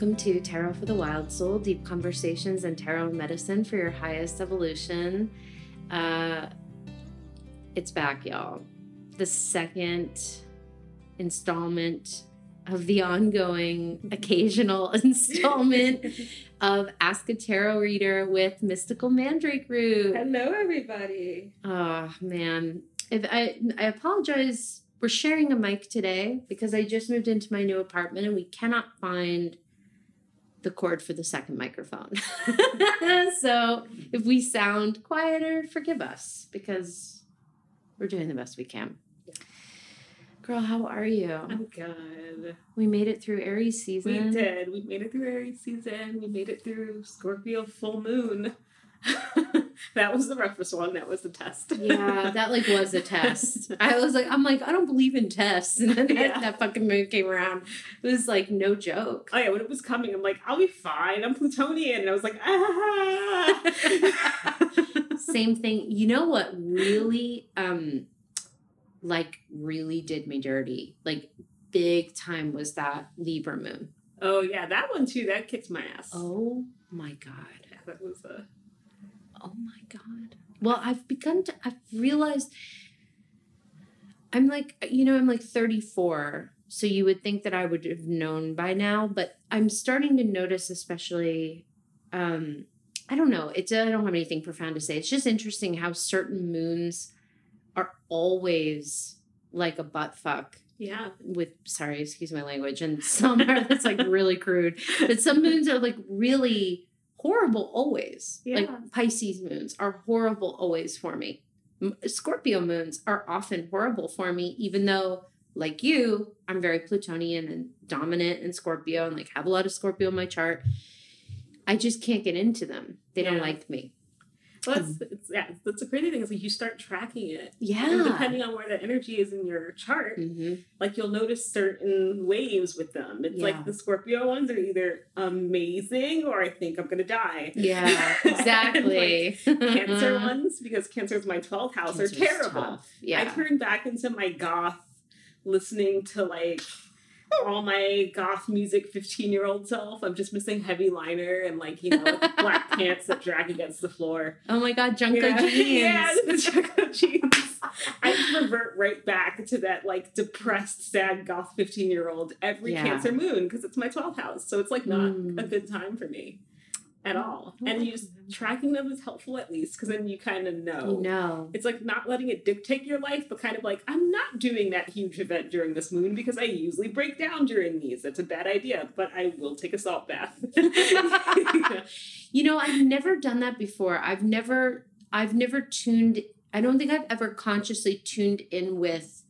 welcome to Tarot for the Wild Soul, deep conversations and tarot medicine for your highest evolution. It's back, y'all. The second installment of the ongoing occasional installment of Ask a Tarot Reader with Mystical Mandrake Root. Hello, everybody. Oh, man. I apologize. We're sharing a mic today because I just moved into my new apartment and we cannot find the cord for the second microphone. So if we sound quieter, forgive us because we're doing the best we can. Girl, how are you? I'm good. We made it through Aries season. We did. We made it through Aries season. We made it through Scorpio full moon. That was the roughest one. That was the test. Yeah, that was a test. I'm like, I don't believe in tests. And then that fucking moon came around. It was like no joke. Oh yeah, when it was coming, I'm like, I'll be fine. I'm Plutonian. And I was like, Same thing. You know what really, really did me dirty, big time, was that Libra moon. Oh yeah, that one too. That kicked my ass. Oh my god. Yeah, that was a. Oh my god. Well, I've realized I'm 34, so you would think that I would have known by now, but I'm starting to notice, especially, I don't know. I don't have anything profound to say. It's just interesting how certain moons are always like a butt fuck. Yeah. Excuse my language. And some are, that's really crude, but some moons are really horrible always. Yeah. Pisces moons are horrible always for me. Scorpio moons are often horrible for me, even though, like you, I'm very Plutonian and dominant in Scorpio and have a lot of Scorpio in my chart. I just can't get into them. They don't like me. Well, that's the crazy thing is you start tracking it. Yeah. And depending on where that energy is in your chart, mm-hmm. You'll notice certain waves with them. It's the Scorpio ones are either amazing or I think I'm going to die. Yeah, exactly. Cancer ones, because Cancer is my 12th house, Cancer's are terrible. Tough. Yeah. I turned back into my goth, listening to all my goth music 15-year-old self. I'm just missing heavy liner and black pants that drag against the floor. Oh my god, Junko jeans. Yeah, the Junko jeans. I revert right back to that depressed, sad goth 15-year-old every Cancer moon because it's my 12th house. So it's not a good time for me at all. And you just tracking them is helpful at least because then you kind of know. You know. It's not letting it dictate your life, but I'm not doing that huge event during this moon because I usually break down during these. That's a bad idea, but I will take a salt bath. I've never done that before. I've never tuned. I don't think I've ever consciously tuned in with,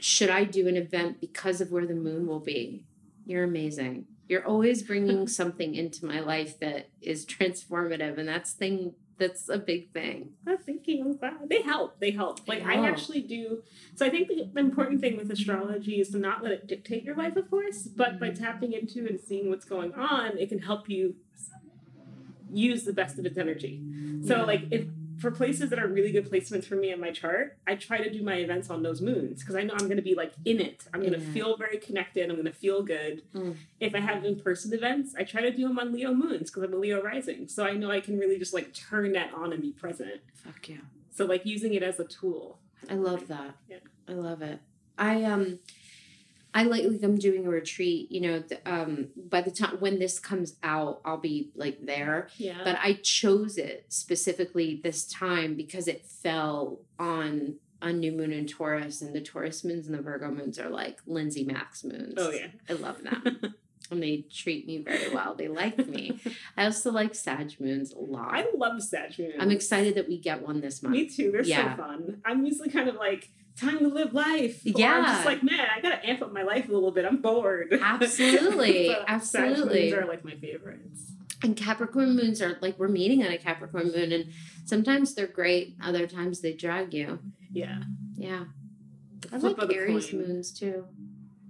should I do an event because of where the moon will be? You're amazing. You're always bringing something into my life that is transformative, and that's a big thing. Oh, thank you. I'm glad. They help. I actually do. So I think the important thing with astrology is to not let it dictate your life, of course, but by tapping into and seeing what's going on, it can help you use the best of its energy. So if for places that are really good placements for me in my chart, I try to do my events on those moons because I know I'm going to be in it. I'm going to feel very connected. I'm going to feel good. Mm. If I have in-person events, I try to do them on Leo moons because I'm a Leo rising. So I know I can really just turn that on and be present. Fuck yeah. So using it as a tool. I love that. Yeah. I love it. I'm doing a retreat, by the time when this comes out, I'll be there. Yeah. But I chose it specifically this time because it fell on a new moon in Taurus, and the Taurus moons and the Virgo moons are Lindsay Max moons. Oh yeah. I love them. And they treat me very well. They like me. I also like Sag moons a lot. I love Sag moons. I'm excited that we get one this month. Me too. They're so fun. I'm usually time to live life. Yeah. I'm just man, I gotta amp up my life a little bit. I'm bored. Absolutely. Absolutely. Sag moons are my favorites. And Capricorn moons are we're meeting on a Capricorn moon, and sometimes they're great, other times they drag you. Yeah. Yeah. I like Aries moons too.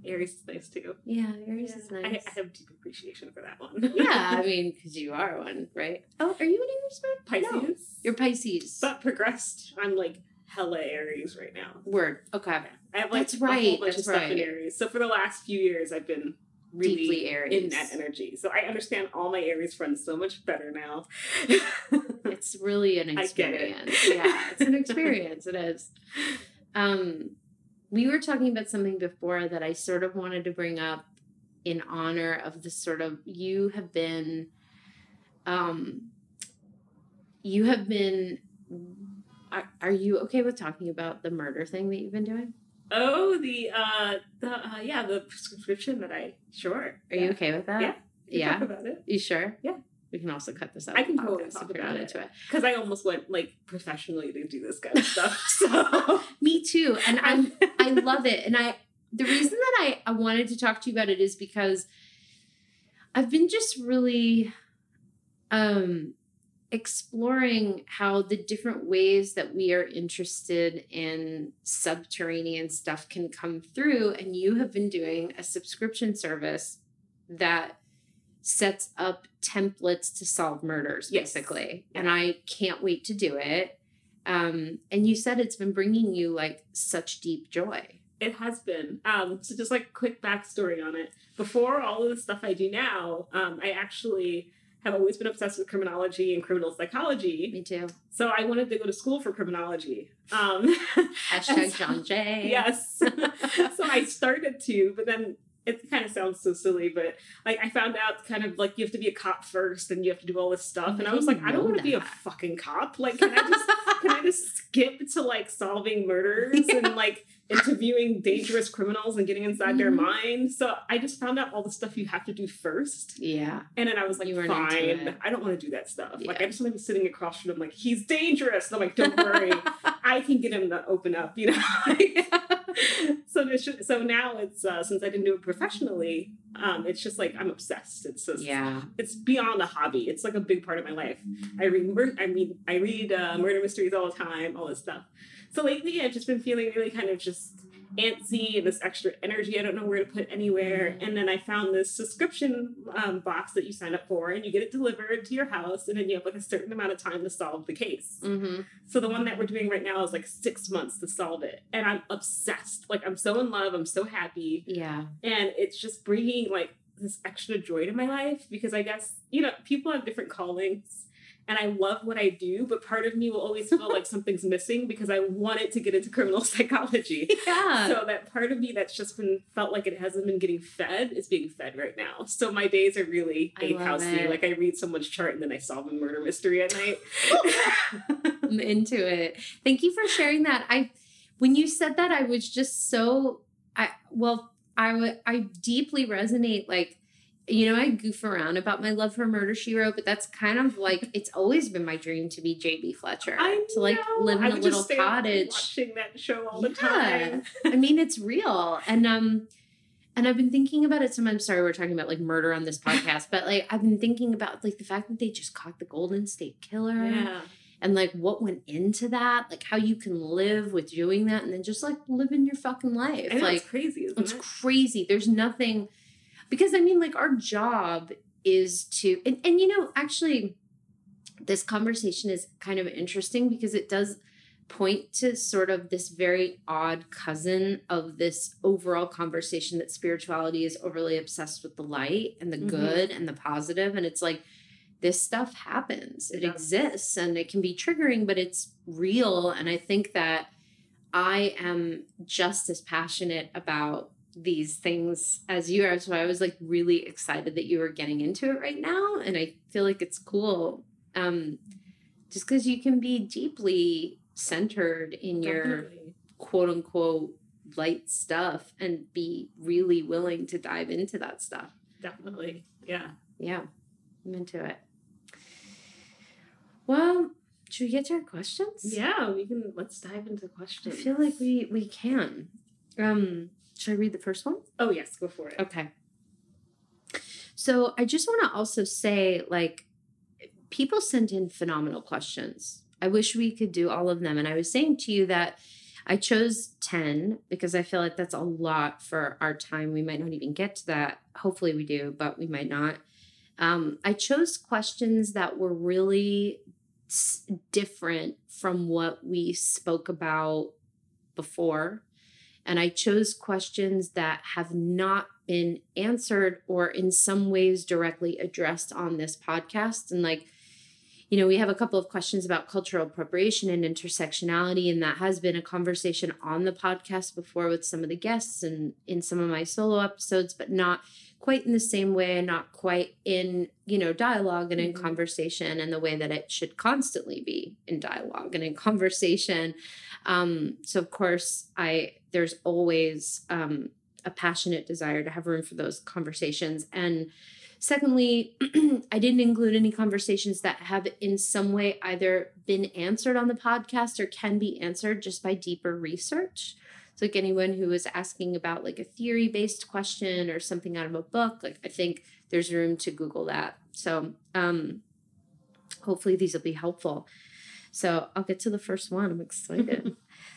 Aries is nice too. Yeah, Aries is nice. I have deep appreciation for that one. Yeah, because you are one, right? Oh, are you an Aries moon? Pisces. No, you're Pisces. But progressed. I'm hella Aries right now. Word. Okay. I have a whole bunch of stuff in Aries. So for the last few years, I've been really deeply Aries. In that energy. So I understand all my Aries friends so much better now. It's really an experience. I get it. Yeah, it's an experience. It is. We were talking about something before that I sort of wanted to bring up in honor of the sort of, are you okay with talking about the murder thing that you've been doing? Oh, the prescription that I, sure. Are you okay with that? Yeah. Yeah. Talk about it. You sure? Yeah. We can also cut this out. I can totally talk about it. Because I almost went like professionally to do this kind of stuff. So me too. And I love it. And the reason that I wanted to talk to you about it is because I've been just really exploring how the different ways that we are interested in subterranean stuff can come through. And you have been doing a subscription service that sets up templates to solve murders, basically. Yes. And I can't wait to do it. And you said it's been bringing you like such deep joy. It has been. So just like quick backstory on it. Before all of the stuff I do now, I actually have always been obsessed with criminology and criminal psychology. Me too. So I wanted to go to school for criminology. # John Jay. Yes. So I started to, but then it kind of sounds so silly, but like I found out kind of like you have to be a cop first and you have to do all this stuff. And I was like, I don't want to be a fucking cop. Like, can I just skip to like solving murders and like interviewing dangerous criminals and getting inside their mind? So I just found out all the stuff you have to do first. Yeah. And then I was like, fine, I don't want to do that stuff. Yeah. Like I just want to be sitting across from him like, he's dangerous. And I'm like, don't worry. I can get him to open up, you know? So now it's, since I didn't do it professionally, it's just like, I'm obsessed. It's just, it's beyond a hobby. It's like a big part of my life. I read murder mysteries all the time, all this stuff. So lately I've just been feeling really kind of just antsy and this extra energy. I don't know where to put anywhere. And then I found this subscription box that you sign up for and you get it delivered to your house. And then you have like a certain amount of time to solve the case. Mm-hmm. So the one that we're doing right now is like 6 months to solve it. And I'm obsessed. Like I'm so in love. I'm so happy. Yeah. And it's just bringing like this extra joy to my life because I guess, you know, people have different callings. And I love what I do, but part of me will always feel like something's missing because I wanted to get into criminal psychology. Yeah. So that part of me that's just been felt like it hasn't been getting fed is being fed right now. So my days are really ape housey. Like I read someone's chart and then I solve a murder mystery at night. I'm into it. Thank you for sharing that. When you said that, I was just so I deeply resonate. Like, you know, I goof around about my love for Murder, She Wrote, but that's kind of like, it's always been my dream to be J.B. Fletcher. To like live in a little cottage. Watching that show all the time. I mean, it's real. And I've been thinking about it. So I'm sorry we're talking about like murder on this podcast, but like I've been thinking about like the fact that they just caught the Golden State Killer. Yeah. And like what went into that, like how you can live with doing that and then just like living your fucking life. I know, like, it's crazy, isn't it? It's crazy. There's nothing... Because, I mean, like, our job is to... And, you know, actually, this conversation is kind of interesting because it does point to sort of this very odd cousin of this overall conversation that spirituality is overly obsessed with the light and the good and the positive. And it's like, this stuff happens. It exists and it can be triggering, but it's real. And I think that I am just as passionate about these things as you are. So I was like really excited that you were getting into it right now. And I feel like it's cool. Just because you can be deeply centered in your quote unquote light stuff and be really willing to dive into that stuff. Definitely. Yeah. Yeah. I'm into it. Well, should we get to our questions? Yeah, let's dive into questions. I feel like we can. Should I read the first one? Oh, yes. Go for it. Okay. So I just want to also say, like, people sent in phenomenal questions. I wish we could do all of them. And I was saying to you that I chose 10 because I feel like that's a lot for our time. We might not even get to that. Hopefully we do, but we might not. I chose questions that were really different from what we spoke about before. And I chose questions that have not been answered or in some ways directly addressed on this podcast. And like, you know, we have a couple of questions about cultural appropriation and intersectionality, and that has been a conversation on the podcast before with some of the guests and in some of my solo episodes, but not quite in the same way and not quite in, you know, dialogue and in conversation and the way that it should constantly be in dialogue and in conversation. So of course, there's always a passionate desire to have room for those conversations. And secondly, I didn't include any conversations that have in some way either been answered on the podcast or can be answered just by deeper research. So like anyone who is asking about like a theory-based question or something out of a book, like I think there's room to Google that. So hopefully these will be helpful. So I'll get to the first one. I'm excited.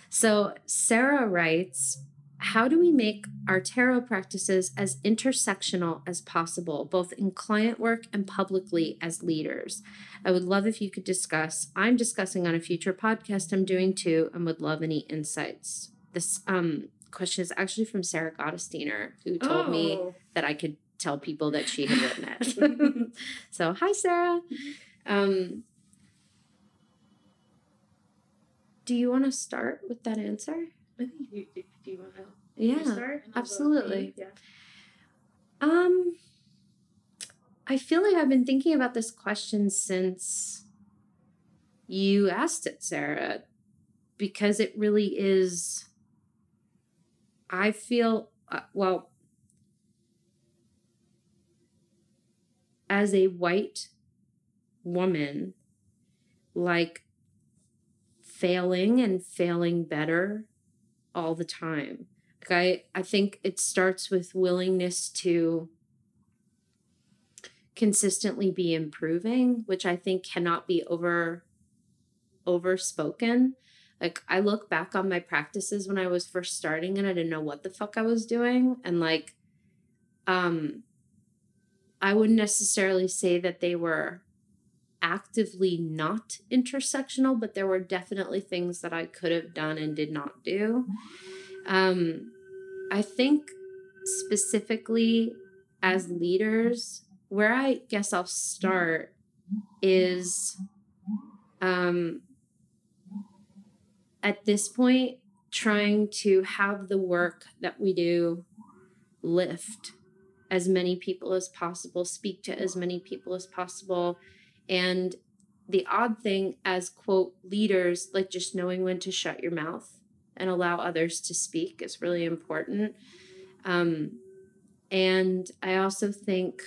So Sarah writes, how do we make our tarot practices as intersectional as possible, both in client work and publicly as leaders? I would love if you could discuss. I'm discussing on a future podcast I'm doing too, and would love any insights. This question is actually from Sarah Gottesdiener, who told me that I could tell people that she had written it. So, hi, Sarah. Do you want to start with that answer? I think you do. Do you want to start? Absolutely. Yeah. I feel like I've been thinking about this question since you asked it, Sarah, because it really is, I feel, well, as a white woman, like failing and failing better all the time. Like I think it starts with willingness to consistently be improving, which I think cannot be overspoken. Like I look back on my practices when I was first starting and I didn't know what the fuck I was doing. And like, I wouldn't necessarily say that they were actively not intersectional, but there were definitely things that I could have done and did not do. I think specifically as leaders, where I guess I'll start is at this point, trying to have the work that we do lift as many people as possible, speak to as many people as possible. And the odd thing as, quote, leaders, like just knowing when to shut your mouth and allow others to speak is really important. And I also think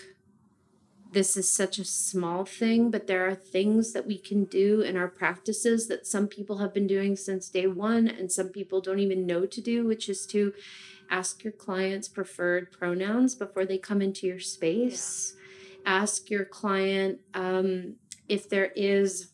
this is such a small thing, but there are things that we can do in our practices that some people have been doing since day one and some people don't even know to do, which is to ask your clients preferred pronouns before they come into your space. Yeah. Ask your client if there is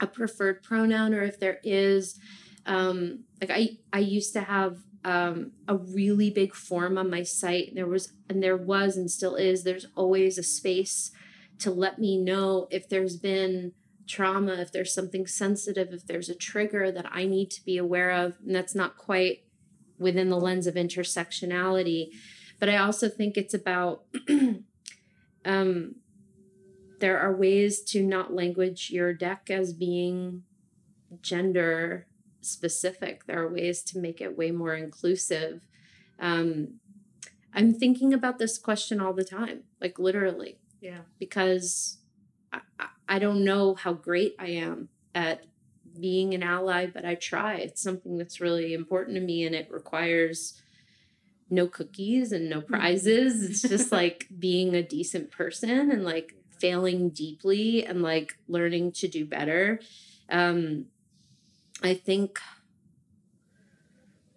a preferred pronoun or if there is, like I used to have a really big form on my site. There was and still is, there's always a space to let me know if there's been trauma, if there's something sensitive, if there's a trigger that I need to be aware of. And that's not quite within the lens of intersectionality. But I also think it's about... there are ways to not language your deck as being gender specific. There are ways to make it way more inclusive. I'm thinking about this question all the time, like literally. Yeah. Because I don't know how great I am at being an ally, but I try. It's something that's really important to me, and it requires... no cookies and no prizes. It's just like being a decent person and like failing deeply and like learning to do better. I think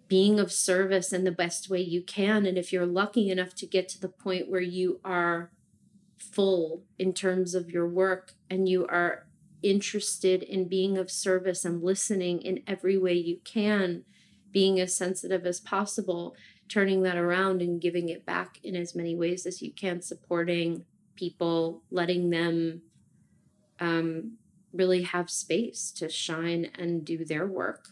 being of service in the best way you can. And if you're lucky enough to get to the point where you are full in terms of your work and you are interested in being of service and listening in every way you can, being as sensitive as possible, turning that around and giving it back in as many ways as you can, supporting people, letting them really have space to shine and do their work.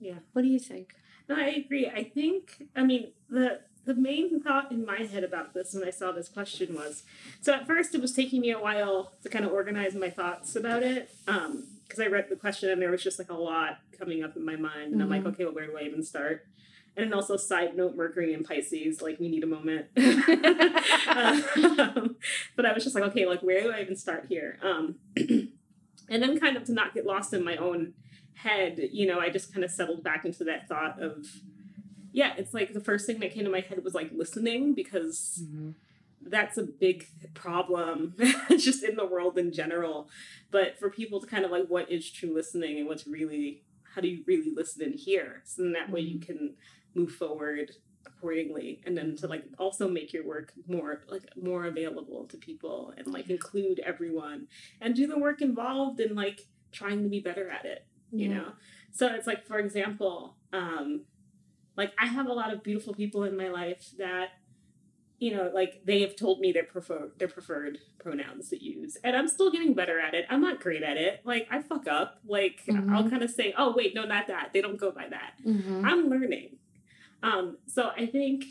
Yeah. What do you think? No, I agree. I think, I mean, the the main thought in my head about this when I saw this question was, so at first it was taking me a while to kind of organize my thoughts about it, because I read the question and there was just like a lot coming up in my mind, and I'm like, okay, well, where do I even start? And then also, side note, Mercury in Pisces, like, we need a moment. But I was just like, okay, like, where do I even start here? And then kind of to not get lost in my own head, you know, I just kind of settled back into that thought of, yeah, it's like the first thing that came to my head was like listening, because that's a big problem just in the world in general. But for people to kind of like, what is true listening, and what's really, how do you really listen and hear? So then that way you can move forward accordingly, and then to like also make your work more like more available to people, and like include everyone, and do the work involved in like trying to be better at it, you know? So it's like, for example, like, I have a lot of beautiful people in my life that, you know, like, they have told me their preferred pronouns to use. And I'm still getting better at it. I'm not great at it. Like, I fuck up. Like, I'll kind of say, oh, wait, no, not that. They don't go by that. I'm learning. So I think,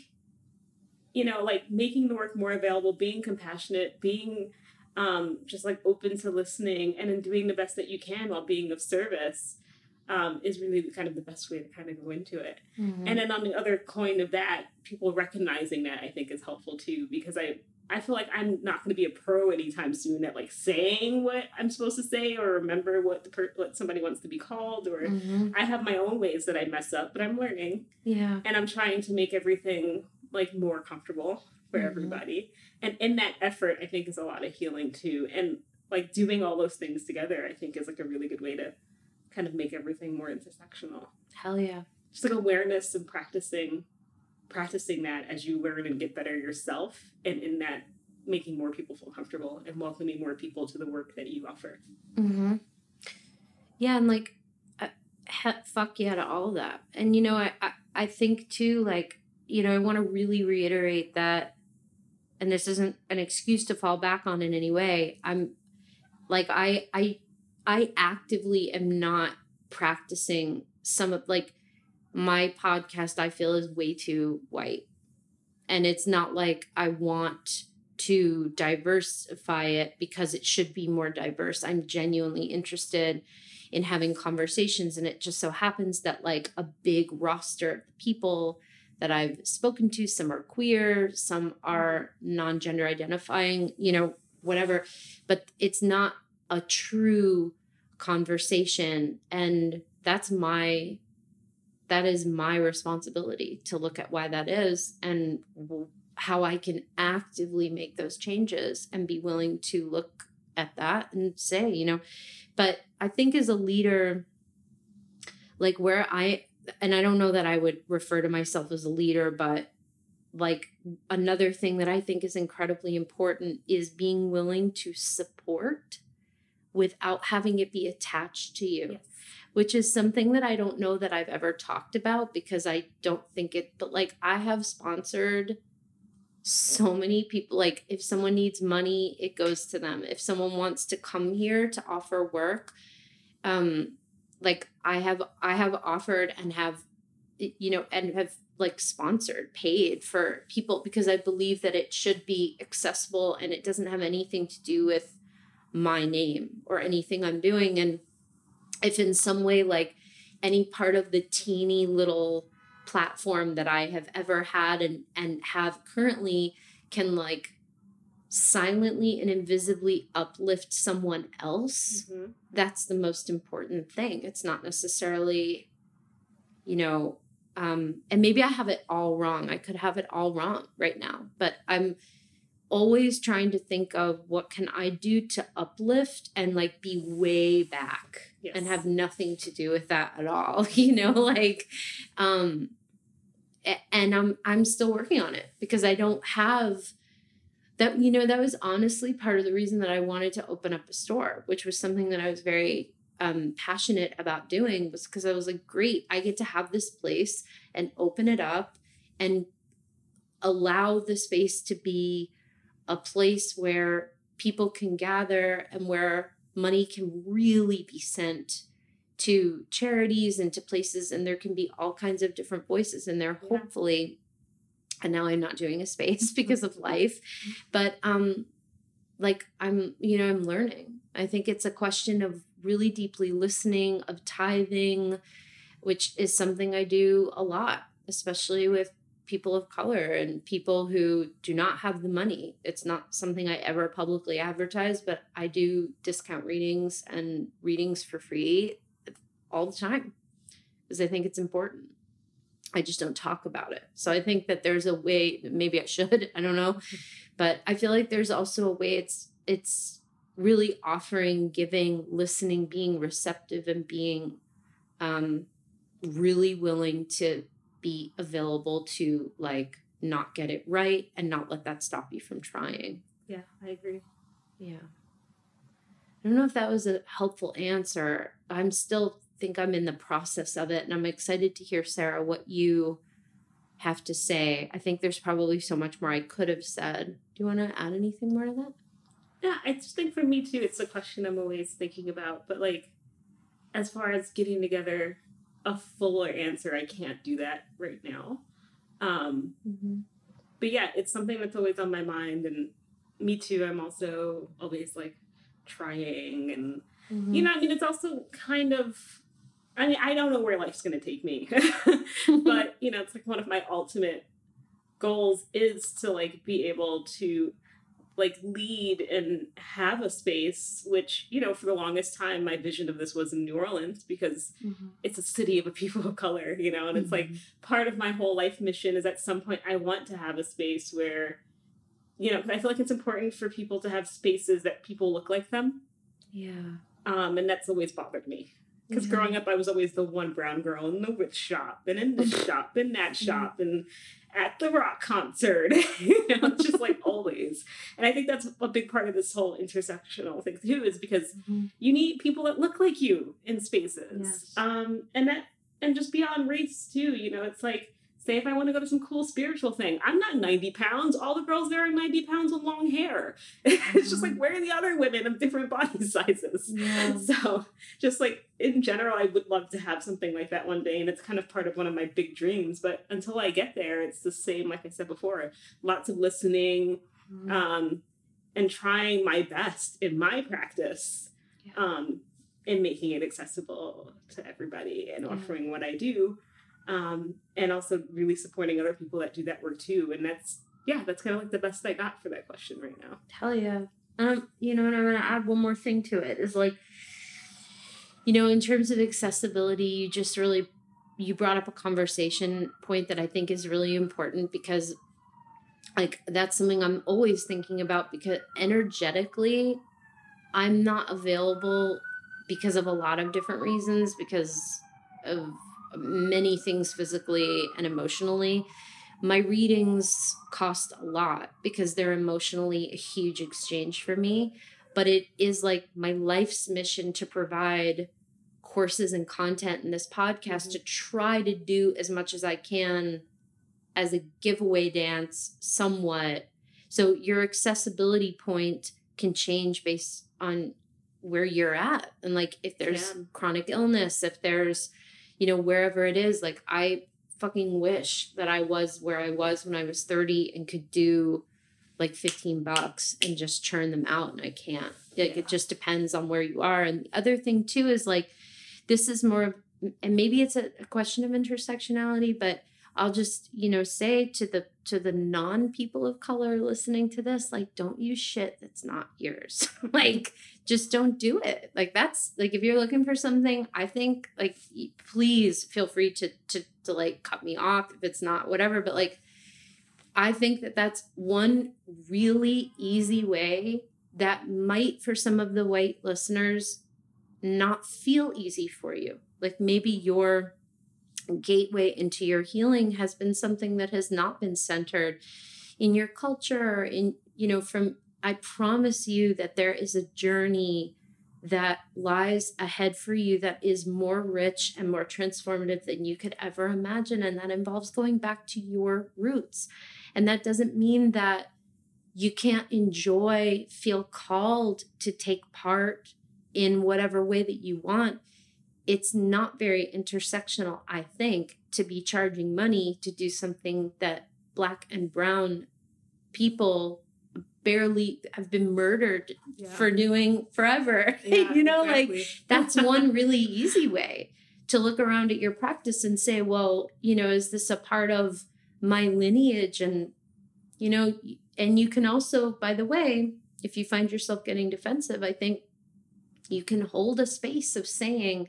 you know, like, making the work more available, being compassionate, being just, like, open to listening, and then doing the best that you can while being of service is really kind of the best way to kind of go into it. And then on the other coin of that, people recognizing that, I think, is helpful too, because I feel like I'm not going to be a pro anytime soon at like saying what I'm supposed to say, or remember what somebody wants to be called, or I have my own ways that I mess up, but I'm learning. And I'm trying to make everything like more comfortable for everybody. And in that effort, I think, is a lot of healing too. And like doing all those things together, I think, is like a really good way to kind of make everything more intersectional. Hell yeah. Just like awareness and practicing that as you learn and get better yourself, and in that making more people feel comfortable and welcoming more people to the work that you offer. Yeah, and like fuck yeah to all of that. And you know, I think too, like, you know, I want to really reiterate that, and this isn't an excuse to fall back on in any way. I'm like, I actively am not practicing some of, like, my podcast, I feel, is way too white. And it's not like I want to diversify it, because it should be more diverse. I'm genuinely interested in having conversations. And it just so happens that, like, a big roster of people that I've spoken to, some are queer, some are non-gender identifying, you know, whatever. But it's not a true conversation, and that is my responsibility to look at why that is, and how I can actively make those changes and be willing to look at that and say, you know. But I think as a leader, like, where I don't know that I would refer to myself as a leader, but like another thing that I think is incredibly important is being willing to support without having it be attached to you, yes. Which is something that I don't know that I've ever talked about, because I don't think it, but like, I have sponsored so many people. Like, if someone needs money, it goes to them. If someone wants to come here to offer work, like I have offered and have, you know, and have like sponsored, paid for people, because I believe that it should be accessible, and it doesn't have anything to do with my name or anything I'm doing. And if in some way, like, any part of the teeny little platform that I have ever had and have currently can like silently and invisibly uplift someone else, that's the most important thing. It's not necessarily, you know, and maybe I have it all wrong. I could have it all wrong right now, but I'm always trying to think of what can I do to uplift and like be way back, yes. and have nothing to do with that at all, you know, like, and I'm still working on it, because I don't have that, you know. That was honestly part of the reason that I wanted to open up a store, which was something that I was very passionate about doing, was because I was like, great, I get to have this place and open it up and allow the space to be a place where people can gather and where money can really be sent to charities and to places, and there can be all kinds of different voices in there, hopefully. And now I'm not doing a space because of life. But I'm learning. I think it's a question of really deeply listening, of tithing, which is something I do a lot, especially with people of color and people who do not have the money. It's not something I ever publicly advertise, but I do discount readings and readings for free all the time because I think it's important. I just don't talk about it. So I think that there's a way, maybe I should, I don't know. But I feel like there's also a way it's really offering, giving, listening, being receptive, and being really willing to be available to like not get it right and not let that stop you from trying. Yeah, I agree. Yeah. I don't know if that was a helpful answer. I'm still think I'm in the process of it, and I'm excited to hear, Sarah, what you have to say. I think there's probably so much more I could have said. Do you want to add anything more to that? Yeah, I just think for me too, it's a question I'm always thinking about, but like as far as getting together a fuller answer, I can't do that right now. But yeah, it's something that's always on my mind, and me too, I'm also always like trying and you know, I mean, it's also kind of, I mean, I don't know where life's going to take me, but, you know, it's like one of my ultimate goals is to like be able to like lead and have a space, which, you know, for the longest time, my vision of this was in New Orleans because it's a city of people of color, you know, and it's like part of my whole life mission is at some point I want to have a space where, you know, I feel like it's important for people to have spaces that people look like them. Yeah. And that's always bothered me because growing up, I was always the one brown girl in the witch shop and in this shop and that shop and at the rock concert, you know, just like always. And I think that's a big part of this whole intersectional thing too, is because you need people that look like you in spaces. Yes. And just beyond race too, you know, it's like, say if I want to go to some cool spiritual thing, I'm not 90 pounds. All the girls there are 90 pounds with long hair. It's just like, where are the other women of different body sizes? Yeah. So just like in general, I would love to have something like that one day. And it's kind of part of one of my big dreams. But until I get there, it's the same, like I said before, lots of listening and trying my best in my practice in making it accessible to everybody and offering what I do. And also really supporting other people that do that work too. And that's kind of like the best I got for that question right now. Hell yeah. You know, and I'm going to add one more thing to it is like, you know, in terms of accessibility, you just really, you brought up a conversation point that I think is really important because like, that's something I'm always thinking about because energetically I'm not available because of a lot of different reasons, because of many things physically and emotionally. My readings cost a lot because they're emotionally a huge exchange for me, but it is like my life's mission to provide courses and content in this podcast to try to do as much as I can as a giveaway dance somewhat. So your accessibility point can change based on where you're at. And like, if there's chronic illness, if there's, you know, wherever it is, like I fucking wish that I was where I was when I was 30 and could do like $15 and just churn them out. And I can't, like, it just depends on where you are. And the other thing too, is like, this is more of, and maybe it's a question of intersectionality, but I'll just, you know, say to the non people of color listening to this, like, don't use shit that's not yours. Like, just don't do it. Like, that's like, if you're looking for something, I think like, please feel free to like cut me off if it's not whatever. But like, I think that that's one really easy way that might, for some of the white listeners, not feel easy for you. Like maybe your gateway into your healing has been something that has not been centered in your culture. In, you know, from, I promise you that there is a journey that lies ahead for you that is more rich and more transformative than you could ever imagine. And that involves going back to your roots. And that doesn't mean that you can't enjoy, feel called to take part in whatever way that you want. It's not very intersectional, I think, to be charging money to do something that Black and brown people barely have been murdered for doing forever. Yeah, you know, exactly. Like that's one really easy way to look around at your practice and say, well, you know, is this a part of my lineage? And, you know, and you can also, by the way, if you find yourself getting defensive, I think you can hold a space of saying,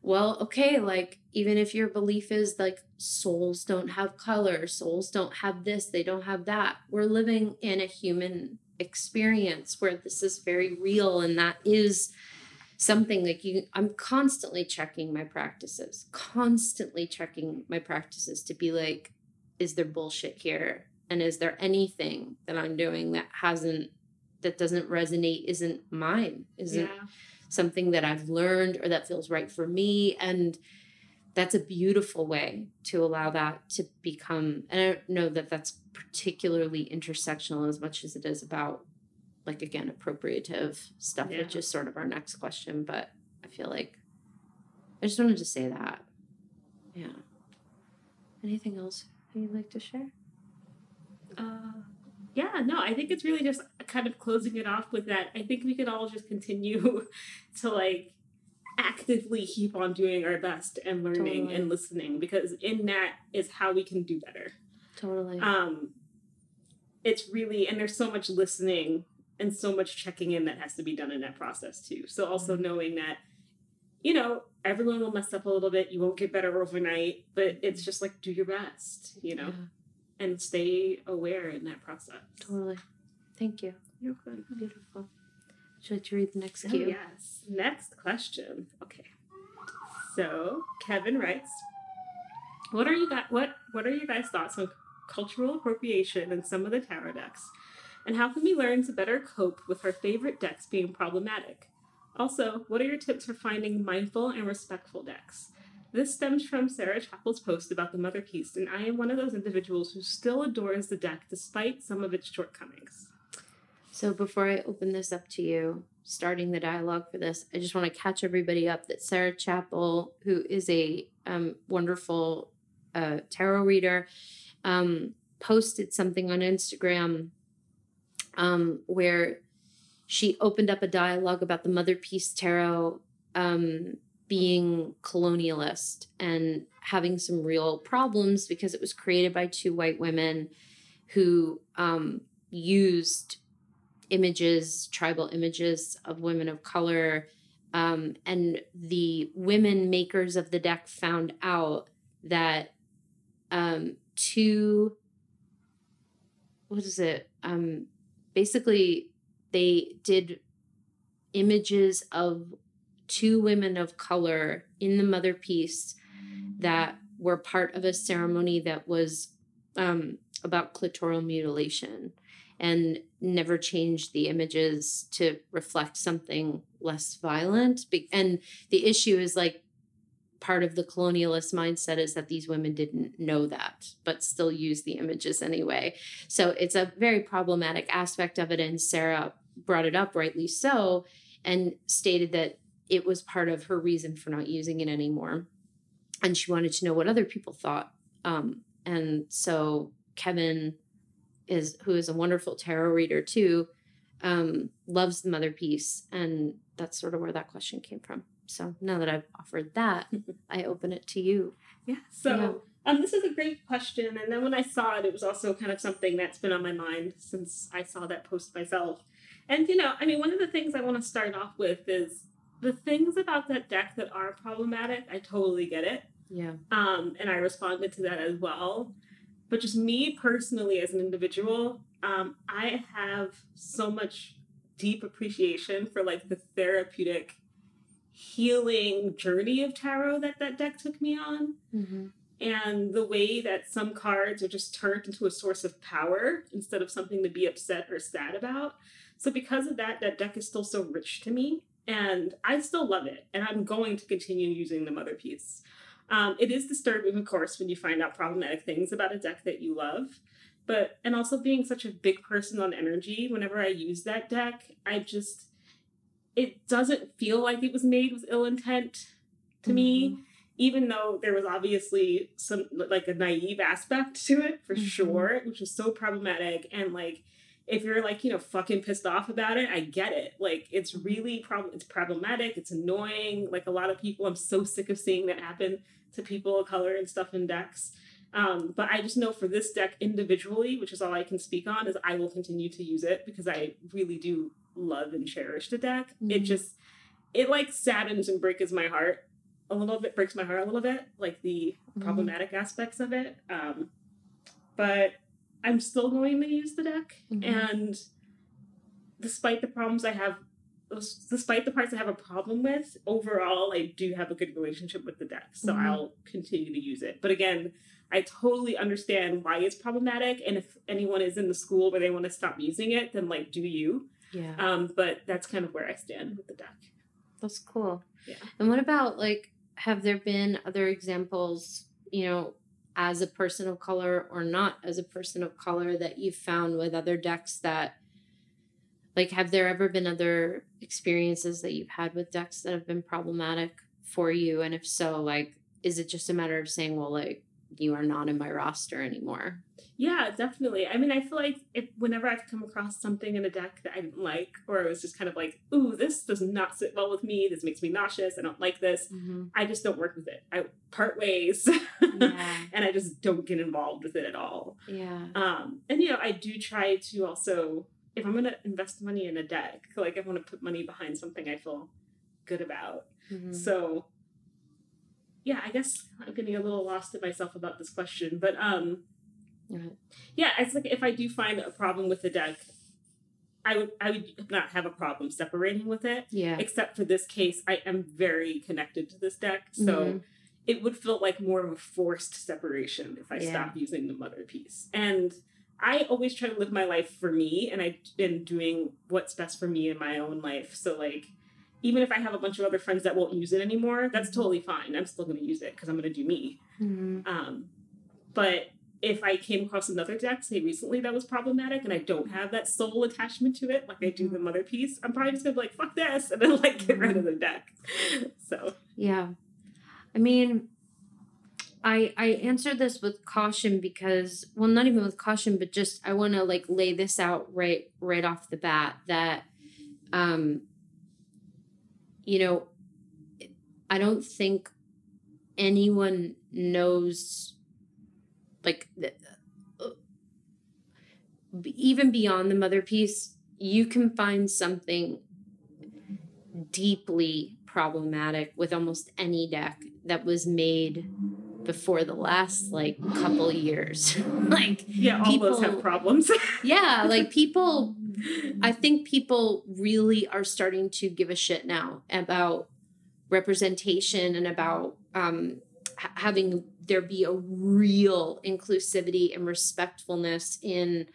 well, okay, like even if your belief is like souls don't have color, souls don't have this, they don't have that. We're living in a human experience where this is very real, and that is something like I'm constantly checking my practices, to be like, is there bullshit here? And is there anything that I'm doing that doesn't resonate, isn't mine, isn't something that I've learned or that feels right for me? And that's a beautiful way to allow that to become, and I don't know that that's particularly intersectional as much as it is about, like, again, appropriative stuff, which is sort of our next question. But I feel like I just wanted to say that. Yeah. Anything else you'd like to share? Yeah, no, I think it's really just kind of closing it off with that. I think we could all just continue to, like, actively keep on doing our best and learning and listening, because in that is how we can do better. Totally. It's really, and there's so much listening and so much checking in that has to be done in that process too. So also knowing that, you know, everyone will mess up a little bit. You won't get better overnight, but it's just like, do your best, you know? Yeah. And stay aware in that process. Totally. Thank you. You're good. Beautiful. Would you like to read the next cue? Yes. Next question. Okay. So Kevin writes, What are you guys' thoughts on cultural appropriation in some of the tarot decks? And how can we learn to better cope with our favorite decks being problematic? Also, what are your tips for finding mindful and respectful decks? This stems from Sarah Chappell's post about the Mother Peace, and I am one of those individuals who still adores the deck despite some of its shortcomings. So before I open this up to you, starting the dialogue for this, I just want to catch everybody up that Sarah Chappell, who is a wonderful tarot reader, posted something on Instagram where she opened up a dialogue about the Mother Peace tarot being colonialist and having some real problems because it was created by two white women who used images, tribal images of women of color. And the women makers of the deck found out that basically they did images of two women of color in the Mother Peace that were part of a ceremony that was about clitoral mutilation, and never changed the images to reflect something less violent. And the issue is, like, part of the colonialist mindset is that these women didn't know that, but still use the images anyway. So it's a very problematic aspect of it. And Sarah brought it up, rightly so, and stated that it was part of her reason for not using it anymore. And she wanted to know what other people thought. And so Kevin, who is a wonderful tarot reader too, loves the Mother Peace. And that's sort of where that question came from. So now that I've offered that, I open it to you. Yeah. So this is a great question. And then when I saw it, it was also kind of something that's been on my mind since I saw that post myself. And, you know, I mean, one of the things I want to start off with is, the things about that deck that are problematic, I totally get it. Yeah. And I responded to that as well. But just me personally as an individual, I have so much deep appreciation for, like, the therapeutic healing journey of tarot that deck took me on. Mm-hmm. And the way that some cards are just turned into a source of power instead of something to be upset or sad about. So because of that, that deck is still so rich to me. And I still love it. And I'm going to continue using the Mother Peace. It is disturbing, of course, when you find out problematic things about a deck that you love. But, and also being such a big person on energy, whenever I use that deck, it doesn't feel like it was made with ill intent to me. even though there was obviously some, like, a naive aspect to it, for sure, which was so problematic. And, like, if you're, like, you know, fucking pissed off about it, I get it. Like, it's really problematic. It's annoying. Like, a lot of people, I'm so sick of seeing that happen to people of color and stuff in decks. But I just know for this deck individually, which is all I can speak on, is I will continue to use it because I really do love and cherish the deck. Mm-hmm. It just, it like saddens and breaks my heart a little bit, like the problematic aspects of it. But I'm still going to use the deck. Mm-hmm. And despite the problems I have, despite the parts I have a problem with, overall, I do have a good relationship with the deck. So I'll continue to use it. But again, I totally understand why it's problematic. And if anyone is in the school where they want to stop using it, then, like, do you. Yeah. But that's kind of where I stand with the deck. That's cool. Yeah. And what about, like, have there been other examples, you know, as a person of color or not as a person of color that you've found with other decks that, like, have there ever been other experiences that you've had with decks that have been problematic for you? And if so, like, is it just a matter of saying, well, like, you are not in my roster anymore? Yeah, definitely. I mean, I feel like if whenever I've come across something in a deck that I didn't like, or it was just kind of like, ooh, this does not sit well with me. This makes me nauseous. I don't like this. Mm-hmm. I just don't work with it. I part ways. Yeah. And I just don't get involved with it at all. Yeah. And, you know, I do try to also, if I'm going to invest money in a deck, like, I want to put money behind something I feel good about. Mm-hmm. So, yeah, I guess I'm getting a little lost in myself about this question, but yeah, it's like if I do find a problem with the deck, I would not have a problem separating with it. Yeah. Except for this case, I am very connected to this deck, so it would feel like more of a forced separation if I stopped using the Mother Peace. And I always try to live my life for me, and I've been doing what's best for me in my own life. So, like, even if I have a bunch of other friends that won't use it anymore, that's totally fine. I'm still going to use it because I'm going to do me. Mm-hmm. But if I came across another deck, say recently, that was problematic, and I don't have that soul attachment to it, like I do the Mother Peace, I'm probably just going to be like, fuck this, and then, like, get rid of the deck. So. Yeah. I mean, I answer this with caution because, well, not even with caution, but just I want to, like, lay this out right off the bat that, you know, I don't think anyone knows, like, even beyond the Mother Peace, you can find something deeply problematic with almost any deck that was made before the last, like, couple years. Like, yeah, all people, those have problems. Yeah, like, people, I think people really are starting to give a shit now about representation and about having there be a real inclusivity and respectfulness in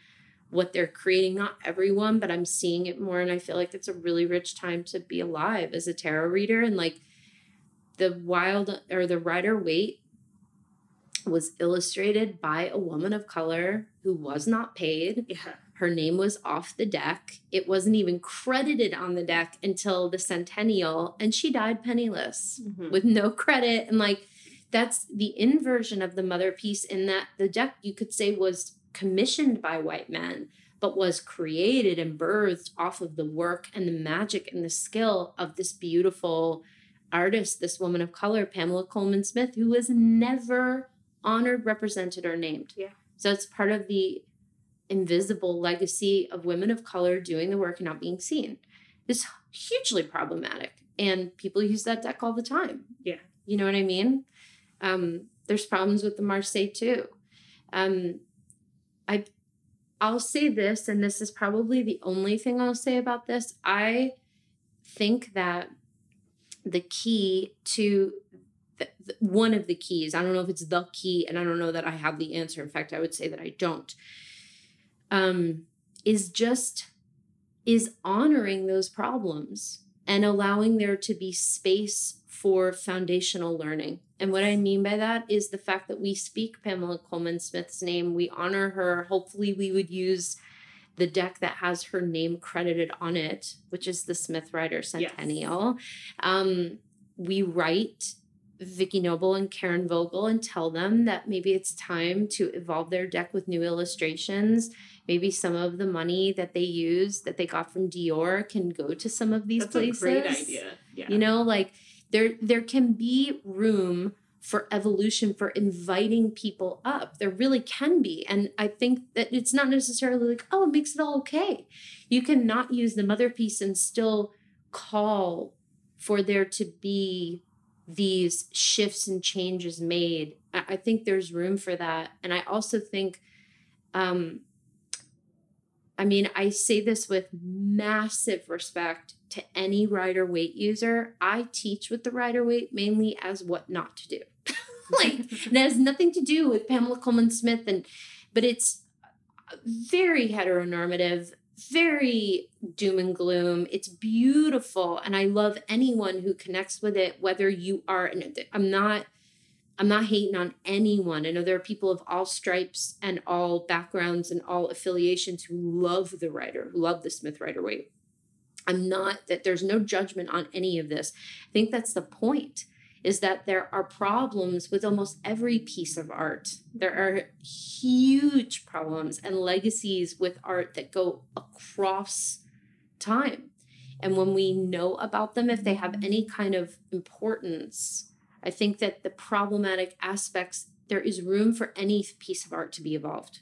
what they're creating. Not everyone, but I'm seeing it more, and I feel like it's a really rich time to be alive as a tarot reader. And, like, the Wild or the Rider-Waite was illustrated by a woman of color who was not paid. Yeah. Her name was off the deck. It wasn't even credited on the deck until the centennial, and she died penniless with no credit. And, like, that's the inversion of the Mother Peace, in that the deck, you could say, was commissioned by white men, but was created and birthed off of the work and the magic and the skill of this beautiful artist, this woman of color, Pamela Coleman Smith, who was never honored, represented, or named. Yeah. So it's part of the invisible legacy of women of color doing the work and not being seen. It's hugely problematic, and people use that deck all the time. Yeah. You know what I mean? There's problems with the Marseille too. I'll say this, and this is probably the only thing I'll say about this. I think that the key to one of the keys, I don't know if it's the key, and I don't know that I have the answer. In fact, I would say that I don't. Is honoring those problems and allowing there to be space for foundational learning. And what I mean by that is the fact that we speak Pamela Coleman Smith's name, we honor her. Hopefully we would use the deck that has her name credited on it, which is the Smith Rider Centennial. Yes. We write Vicky Noble and Karen Vogel and tell them that maybe it's time to evolve their deck with new illustrations. Maybe some of the money that they use that they got from Dior can go to some of these places. That's a great idea. Yeah. You know, like there can be room for evolution, for inviting people up. There really can be. And I think that it's not necessarily like, oh, it makes it all okay. You cannot use the Mother Peace and still call for there to be these shifts and changes made. I think there's room for that. And I also think, I mean, I say this with massive respect to any Rider-Waite user. I teach with the Rider-Waite mainly as what not to do. Like, it has nothing to do with Pamela Coleman Smith, but it's very heteronormative, very doom and gloom. It's beautiful, and I love anyone who connects with it, whether you are, and I'm not hating on anyone. I know there are people of all stripes and all backgrounds and all affiliations who love the writer, who love the Smith Rider-Waite. There's no judgment on any of this. I think that's the point, is that there are problems with almost every piece of art. There are huge problems and legacies with art that go across time. And when we know about them, if they have any kind of importance, I think that the problematic aspects, there is room for any piece of art to be evolved.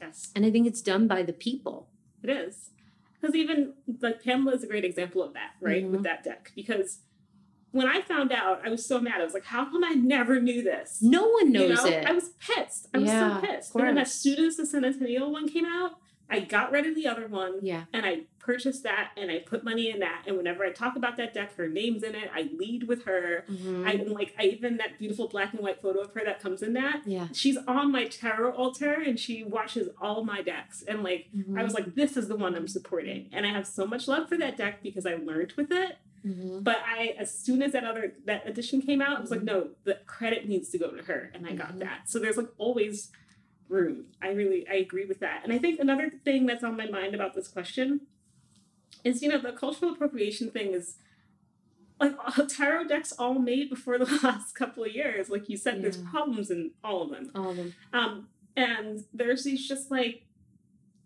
Yes. And I think it's done by the people. It is. Because even, like, Pamela is a great example of that, right? Mm-hmm. With that deck. Because when I found out, I was so mad. I was like, how come I never knew this? No one knows it. I was pissed. I was so pissed. But when as soon as the Centennial one came out, I got rid of the other one. Yeah. And I purchased that, and I put money in that. And whenever I talk about that deck, her name's in it. I lead with her. Mm-hmm. I even that beautiful black and white photo of her that comes in that. Yeah. She's on my tarot altar, and she watches all my decks. And mm-hmm. I was like, this is the one I'm supporting. And I have so much love for that deck because I learned with it. Mm-hmm. But as soon as that edition came out, I was mm-hmm. like, no, the credit needs to go to her. And I mm-hmm. got that. So there's always room. I agree with that. And I think another thing that's on my mind about this question is, the cultural appropriation thing is, like, tarot decks all made before the last couple of years. Like you said, there's problems in all of them. And there's these just, like,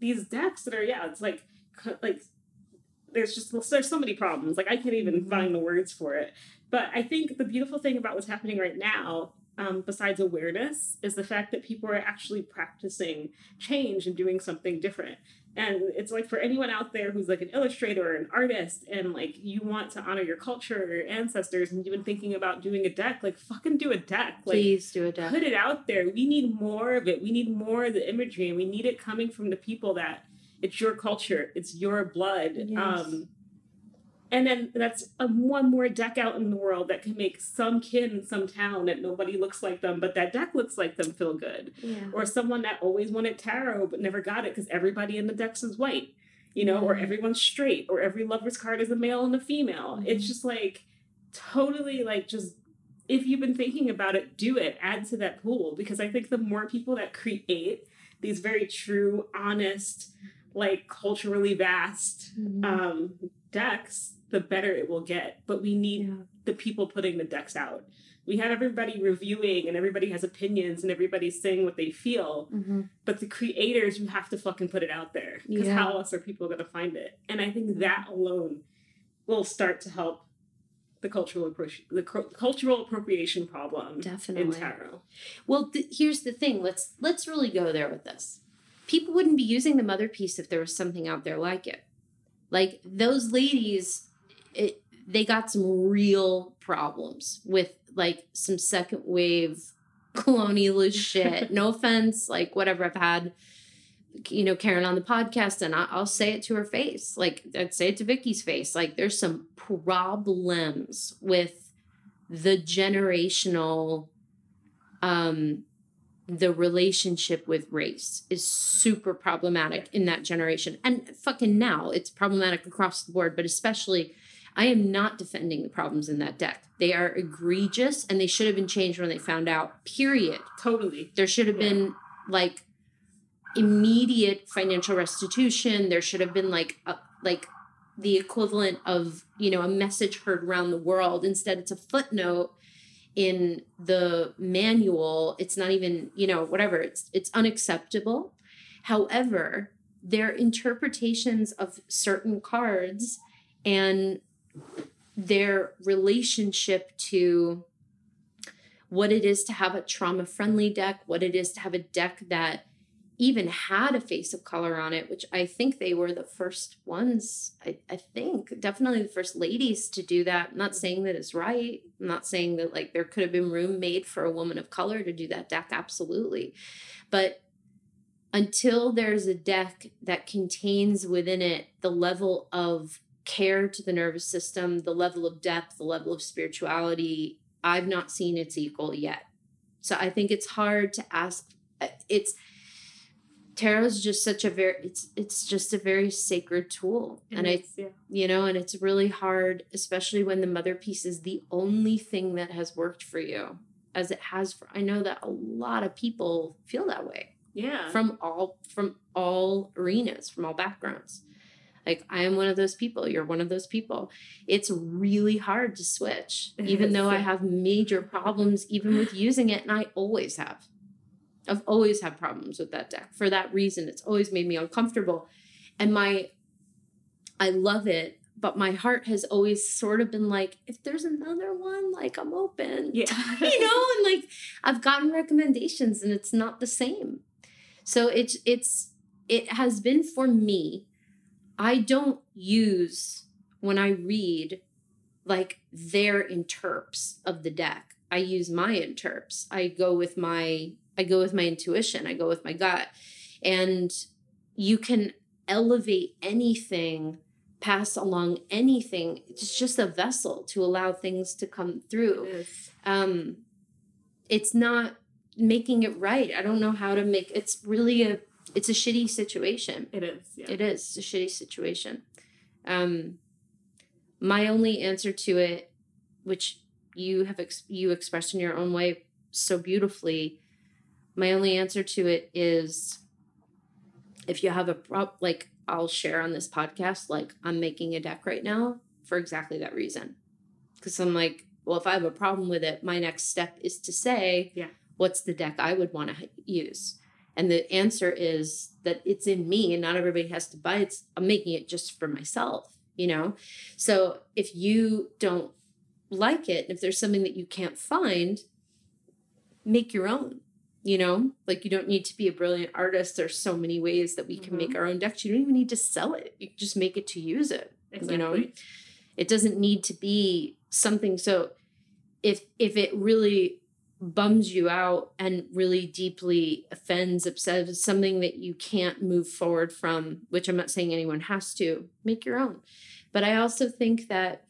these decks that are, it's like there's so many problems. Like, I can't even mm-hmm. find the words for it. But I think the beautiful thing about what's happening right now, besides awareness, is the fact that people are actually practicing change and doing something different. And it's like, for anyone out there who's like an illustrator or an artist and you want to honor your culture or your ancestors, and you've been thinking about doing a deck, fucking do a deck. Please do a deck. Put it out there. We need more of it. We need more of the imagery, and we need it coming from the people that it's your culture. It's your blood. Yes. And then that's one more deck out in the world that can make some kid in some town that nobody looks like them, but that deck looks like them, feel good. Yeah. Or someone that always wanted tarot but never got it because everybody in the decks is white, mm-hmm. or everyone's straight, or every lover's card is a male and a female. Mm-hmm. It's just totally if you've been thinking about it, do it. Add to that pool, because I think the more people that create these very true, honest, culturally vast mm-hmm. Decks, the better it will get. But we need the people putting the decks out. We had everybody reviewing, and everybody has opinions, and everybody's saying what they feel. Mm-hmm. But the creators, you have to fucking put it out there, because how else are people going to find it? And I think that alone will start to help the cultural appropriation problem. Definitely. In tarot. Well, here's the thing. Let's really go there with this. People wouldn't be using the Mother Peace if there was something out there like it. Like, those ladies, they got some real problems with, some second wave colonialist shit. No offense, whatever. I've had, Karen on the podcast, and I'll say it to her face. I'd say it to Vicky's face. There's some problems with the generational, the relationship with race is super problematic in that generation. And fucking now it's problematic across the board, but especially, I am not defending the problems in that deck. They are egregious, and they should have been changed when they found out, period. Totally. There should have been immediate financial restitution. There should have been the equivalent of, a message heard around the world. Instead, it's a footnote. in the manual, it's not even, you know, whatever, it's unacceptable. However, their interpretations of certain cards and their relationship to what it is to have a trauma-friendly deck, what it is to have a deck that even had a face of color on it, which I think they were the first ones, I think, definitely the first ladies to do that. I'm not saying that it's right. I'm not saying that, like, there could have been room made for a woman of color to do that deck, absolutely. But until there's a deck that contains within it the level of care to the nervous system, the level of depth, the level of spirituality, I've not seen its equal yet. So I think it's hard to ask. It's tarot's just such a very, it's just a very sacred tool. And it's, yeah. You know, and it's really hard, especially when the mother piece is the only thing that has worked for you, as it has for, I know that a lot of people feel that way. Yeah. From all arenas, from all backgrounds. Like, I am one of those people. You're one of those people. It's really hard to switch, even though I have major problems even with using it. And I always have. I've always had problems with that deck. For that reason, it's always made me uncomfortable. And I love it. But my heart has always sort of been like, if there's another one, like, I'm open. Yeah. You know, and like, I've gotten recommendations and it's not the same. So it has been for me. I don't use, when I read, like, their interps of the deck. I use my interps. I go with my intuition. I go with my gut. And you can elevate anything, pass along anything. It's just a vessel to allow things to come through. It is. It's not making it right. I don't know how to make, it's really it's a shitty situation. It is. Yeah. It is a shitty situation. My only answer to it, which you have you expressed in your own way so beautifully, my only answer to it is, if you have a prop, like, I'll share on this podcast, like, I'm making a deck right now for exactly that reason. Because I'm like, well, if I have a problem with it, my next step is to say, yeah, what's the deck I would want to use? And the answer is that it's in me and not everybody has to buy it. I'm making it just for myself, you know? So if you don't like it, if there's something that you can't find, make your own, you know? Like, you don't need to be a brilliant artist. There's so many ways that we can make our own decks. You don't even need to sell it. You just make it to use it, exactly. You know? It doesn't need to be something. So if it really bums you out and really deeply offends, upsets, something that you can't move forward from, which I'm not saying anyone has to, make your own. But I also think that,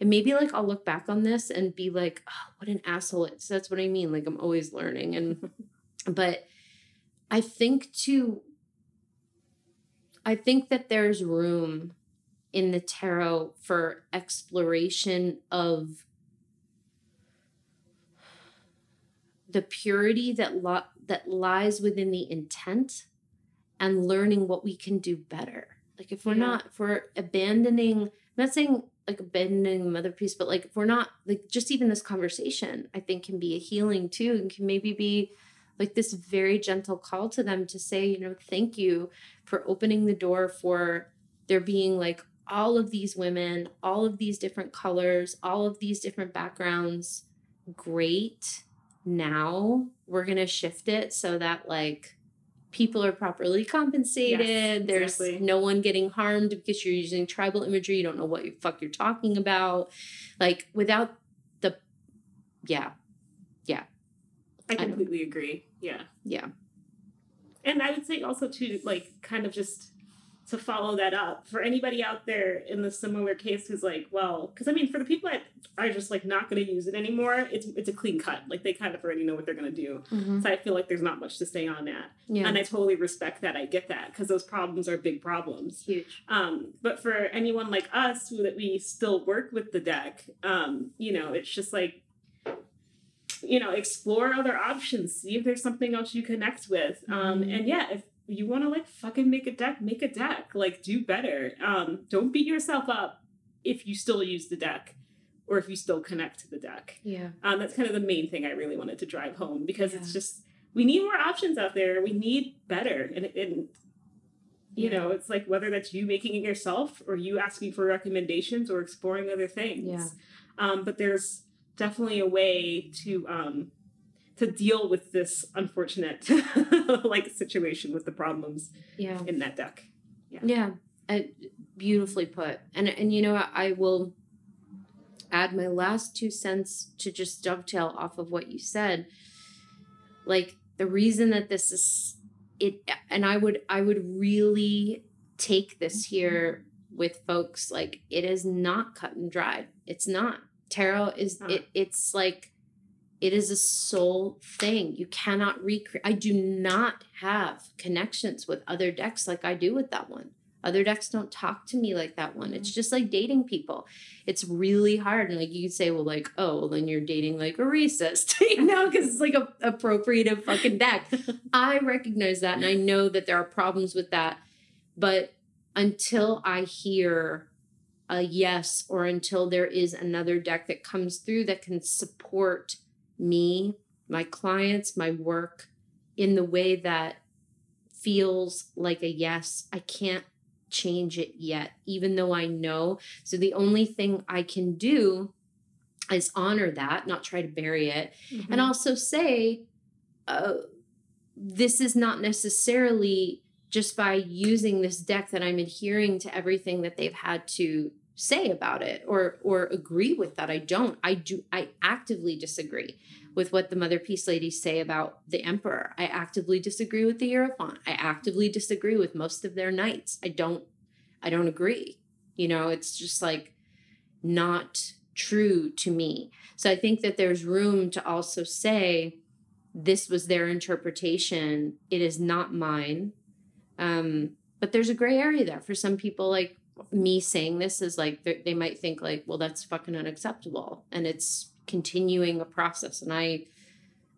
and maybe, like, I'll look back on this and be like, oh, what an asshole. So that's what I mean. Like, I'm always learning. And, but I think that there's room in the tarot for exploration of the purity that lies within the intent, and learning what we can do better. Like, if we're not, if we're abandoning, I'm not saying like abandoning Mother Peace, but like, if we're not, like, just even this conversation, I think can be a healing too, and can maybe be like this very gentle call to them to say, you know, thank you for opening the door for there being, like, all of these women, all of these different colors, all of these different backgrounds. Great. Now we're going to shift it so that, like, people are properly compensated. Yes, there's no one getting harmed because you're using tribal imagery. You don't know what the fuck you're talking about. Like, without the, yeah. Yeah. I completely agree. Yeah. Yeah. And I would say also too, like, kind of just to follow that up for anybody out there in the similar case who's like, well, because I mean, for the people that are just like not going to use it anymore, it's a clean cut. Like, they kind of already know what they're going to do. Mm-hmm. So I feel like there's not much to say on that. Yeah. And I totally respect that. I get that, because those problems are big problems. Huge. But for anyone like us who that we still work with the deck, you know, it's just like, you know, explore other options, see if there's something else you connect with. And yeah, if you want to, like, fucking make a deck, like, do better. Don't beat yourself up if you still use the deck. or if you still connect to the deck. Yeah. That's kind of the main thing I really wanted to drive home, because it's just, we need more options out there. We need better. And you know, it's like whether that's you making it yourself or you asking for recommendations or exploring other things. Yeah. But there's definitely a way to deal with this unfortunate like situation with the problems in that deck. Beautifully put. And you know, I will add my last 2 cents to just dovetail off of what you said. Like, the reason that this is it, and I would really take this here with folks, like, it is not cut and dried. It's not. Tarot is it's like, it is a soul thing. You cannot recreate. I do not have connections with other decks like I do with that one. Other decks don't talk to me like that one. It's just like dating people. It's really hard. And like, you could say, well, like, oh, well, then you're dating like a racist, you know, because it's like a appropriative fucking deck. I recognize that. And I know that there are problems with that. But until I hear a yes, or until there is another deck that comes through that can support me, my clients, my work in the way that feels like a yes, I can't change it yet, even though I know. So the only thing I can do is honor that, not try to bury it. Mm-hmm. And also say, this is not necessarily just by using this deck that I'm adhering to everything that they've had to say about it or agree with that. I actively disagree with what the Mother Peace ladies say about the Emperor. I actively disagree with the Hierophant. I actively disagree with most of their knights. I don't agree. You know, it's just like not true to me. So I think that there's room to also say, this was their interpretation. It is not mine. But there's a gray area there for some people. Like, me saying this is like, they might think like, well, that's fucking unacceptable. And it's continuing a process, and I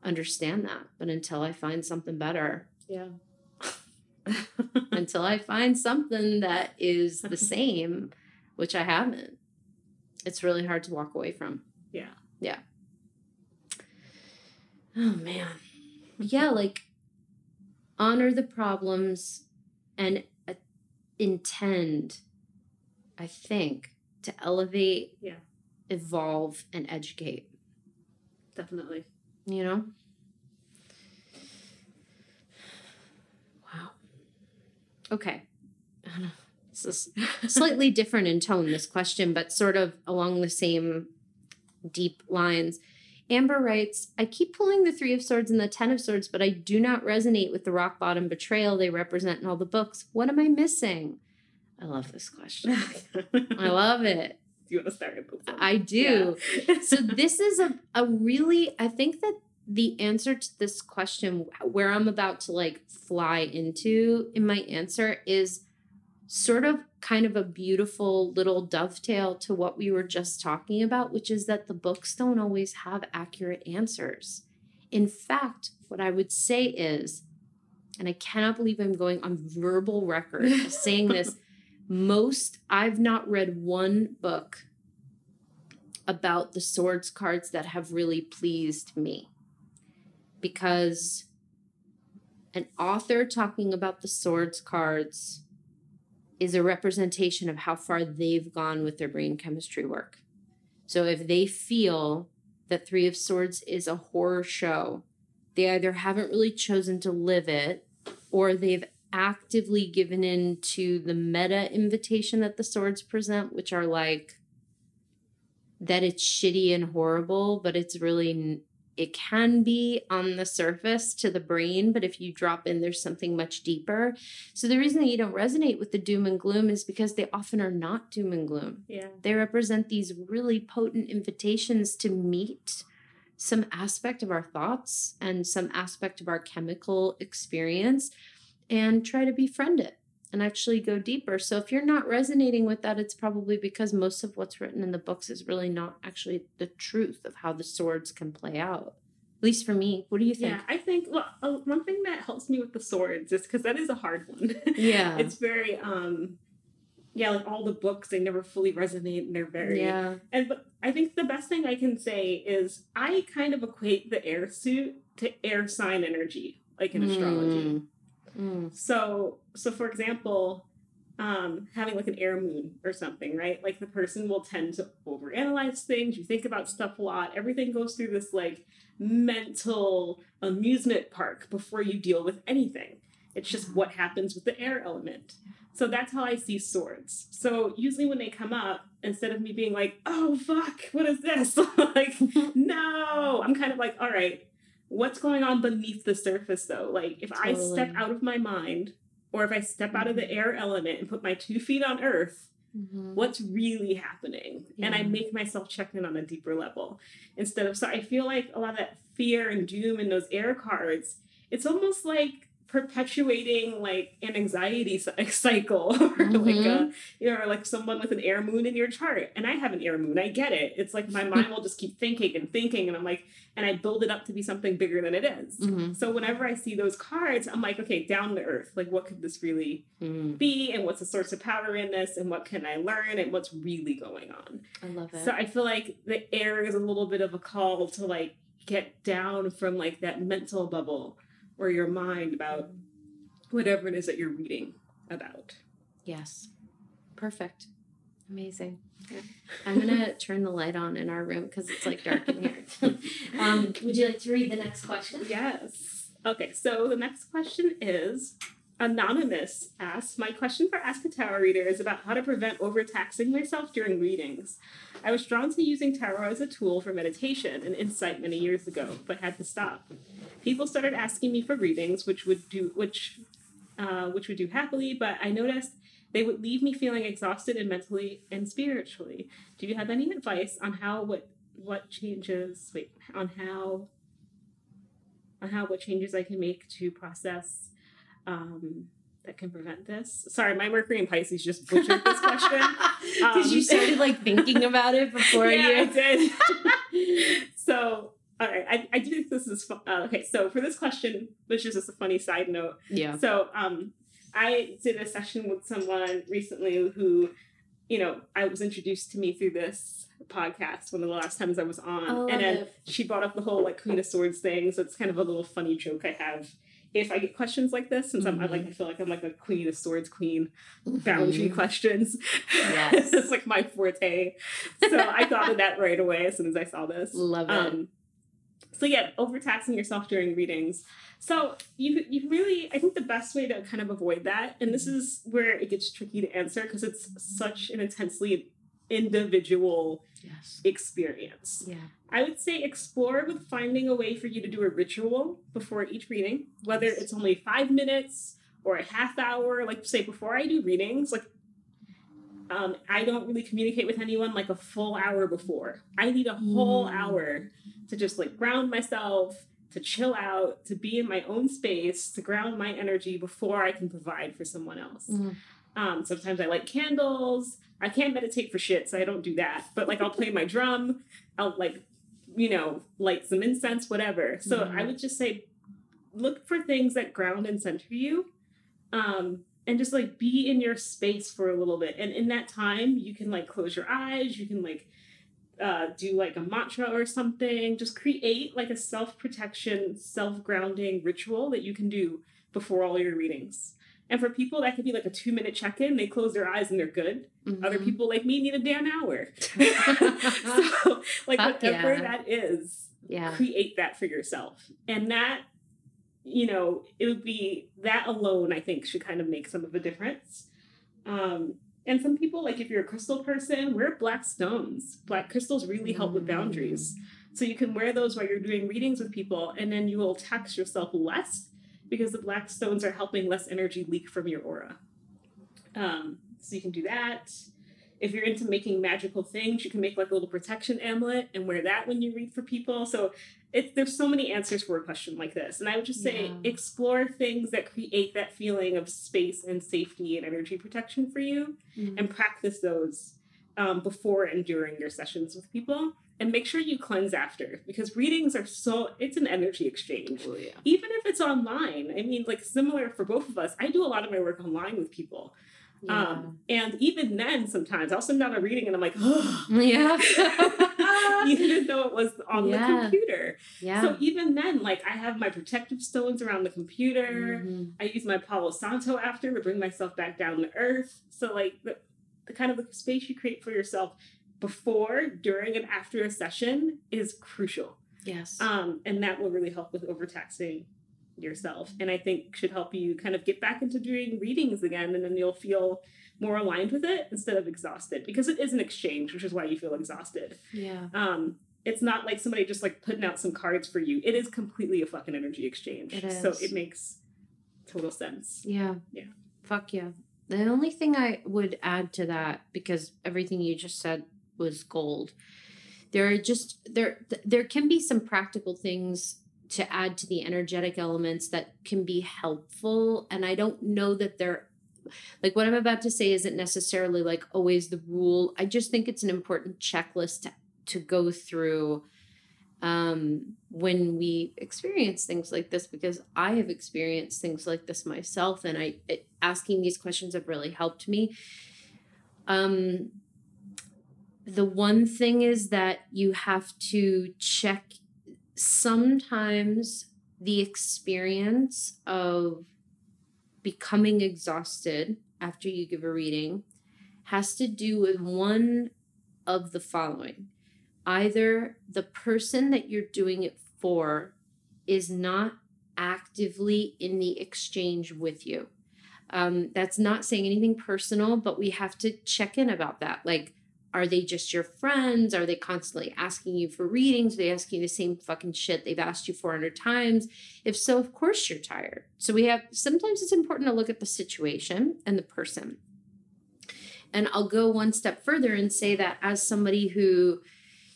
understand that, but until I find something better, until I find something that is the same, which I haven't, it's really hard to walk away from. Like, honor the problems and intend, I think, to elevate, evolve, and educate. Definitely. You know? Wow. Okay. I don't know. This is slightly different in tone, this question, but sort of along the same deep lines. Amber writes, I keep pulling the 3 of Swords and the 10 of Swords, but I do not resonate with the rock bottom betrayal they represent in all the books. What am I missing? I love this question. I love it. Do you want to start your book? I do. Yeah. So this is a really, I think that the answer to this question, where I'm about to like fly into in my answer, is sort of kind of a beautiful little dovetail to what we were just talking about, which is that the books don't always have accurate answers. In fact, what I would say is, and I cannot believe I'm going on verbal record saying this, I've not read one book about the swords cards that have really pleased me, because an author talking about the swords cards is a representation of how far they've gone with their brain chemistry work. So if they feel that 3 of Swords is a horror show, they either haven't really chosen to live it, or they've actively given in to the meta invitation that the swords present, which are like that it's shitty and horrible, but it's really, it can be on the surface to the brain, but if you drop in, there's something much deeper. So the reason that you don't resonate with the doom and gloom is because they often are not doom and gloom. Yeah. They represent these really potent invitations to meet some aspect of our thoughts and some aspect of our chemical experience and try to befriend it and actually go deeper. So if you're not resonating with that, it's probably because most of what's written in the books is really not actually the truth of how the swords can play out. At least for me. What do you think? Yeah, I think, well, one thing that helps me with the swords is, because that is a hard one. Yeah. It's very, yeah, like all the books, they never fully resonate, and they're very, yeah. And but I think the best thing I can say is I kind of equate the air suit to air sign energy, like in astrology. Mm. So for example, having like an air moon or something, right? Like the person will tend to overanalyze things. You think about stuff a lot. Everything goes through this like mental amusement park before you deal with anything. It's just what happens with the air element. So that's how I see swords. So usually when they come up, instead of me being like, oh, fuck, what is this? Like, no, I'm kind of like, all right, what's going on beneath the surface, though? Like, if totally. I step out of my mind, or if I step out of the air element and put my 2 feet on earth, mm-hmm. what's really happening? Yeah. And I make myself check in on a deeper level instead of, so I feel like a lot of that fear and doom in those air cards, it's almost like perpetuating like an anxiety cycle or mm-hmm. like a, you know, or like someone with an air moon in your chart. And I have an air moon. I get it. It's like my mind will just keep thinking. And I'm like, and I build it up to be something bigger than it is. Mm-hmm. So whenever I see those cards, I'm like, okay, down to earth. Like, what could this really be? And what's the source of power in this? And what can I learn? And what's really going on? I love it. So I feel like the air is a little bit of a call to like get down from like that mental bubble or your mind about whatever it is that you're reading about. Yes. Perfect. Amazing. Yeah. I'm going to turn the light on in our room because it's like dark in here. Would you like to read the next question? Yes. Okay. So the next question is, Anonymous asks, my question for Ask a Tarot Reader is about how to prevent overtaxing myself during readings. I was drawn to using tarot as a tool for meditation and insight many years ago, but had to stop. People started asking me for readings, which would do happily, but I noticed they would leave me feeling exhausted and mentally and spiritually. Do you have any advice on how what changes I can make to process that can prevent this? Sorry, my Mercury and Pisces just butchered this question. Because you started like thinking about it before you did. So. All right, I do think this is okay. So for this question, which is just a funny side note. Yeah. So I did a session with someone recently who, you know, I was introduced to me through this podcast one of the last times I was on, and then she brought up the whole like Queen of Swords thing. So it's kind of a little funny joke I have if I get questions like this, since mm-hmm. I feel like I'm like a Queen of Swords queen. Boundary mm-hmm. questions. Yes, it's like my forte. So I thought of that right away as soon as I saw this. Love it. So yeah, overtaxing yourself during readings. So you really, I think the best way to kind of avoid that, and this is where it gets tricky to answer because it's such an intensely individual yes. experience. Yeah, I would say explore with finding a way for you to do a ritual before each reading, whether it's only 5 minutes or a half hour. Like say before I do readings, like I don't really communicate with anyone like a full hour before. I need a whole hour to just like ground myself, to chill out, to be in my own space, to ground my energy before I can provide for someone else. Mm. Sometimes I light candles. I can't meditate for shit, so I don't do that. But like I'll play my drum. I'll like, you know, light some incense, whatever. So I would just say, look for things that ground and center you. And just like be in your space for a little bit. And in that time, you can like close your eyes. You can like do like a mantra or something. Just create like a self-protection, self-grounding ritual that you can do before all your readings. And for people, that could be like a 2-minute check-in. They close their eyes and they're good. Mm-hmm. Other people like me need a damn hour. So like whatever that is, create that for yourself. And that, you know, it would be that alone, I think, should kind of make some of a difference. And some people, like if you're a crystal person, wear black stones. Black crystals really help with boundaries. So you can wear those while you're doing readings with people, and then you will tax yourself less because the black stones are helping less energy leak from your aura. So you can do that. If you're into making magical things, you can make like a little protection amulet and wear that when you read for people. So there's so many answers for a question like this. And I would just say explore things that create that feeling of space and safety and energy protection for you and practice those before and during your sessions with people. And make sure you cleanse after, because readings are it's an energy exchange. Oh, yeah. Even if it's online, I mean, like similar for both of us, I do a lot of my work online with people. Yeah. And even then, sometimes I'll send out a reading and I'm like, oh. Yeah. Even though it was on the computer. Yeah. So even then, like, I have my protective stones around the computer. Mm-hmm. I use my Palo Santo after to bring myself back down to earth. So, like, the kind of the space you create for yourself before, during, and after a session is crucial. Yes. And that will really help with overtaxing yourself, and I think should help you kind of get back into doing readings again, and then you'll feel more aligned with it instead of exhausted, because it is an exchange, which is why you feel exhausted. Yeah. It's not like somebody just like putting out some cards for you. It is completely a fucking energy exchange. It is. So it makes total sense. Yeah. Yeah. Fuck yeah. The only thing I would add to that, because everything you just said was gold, there are just there can be some practical things to add to the energetic elements that can be helpful. And I don't know that they're like, what I'm about to say isn't necessarily like always the rule. I just think it's an important checklist to go through when we experience things like this, because I have experienced things like this myself, and asking these questions have really helped me. The one thing is that you have to check sometimes the experience of becoming exhausted after you give a reading has to do with one of the following. Either the person that you're doing it for is not actively in the exchange with you. That's not saying anything personal, but we have to check in about that. Like, are they just your friends? Are they constantly asking you for readings? Are they asking you the same fucking shit they've asked you 400 times? If so, of course you're tired. So sometimes it's important to look at the situation and the person. And I'll go one step further and say that as somebody who,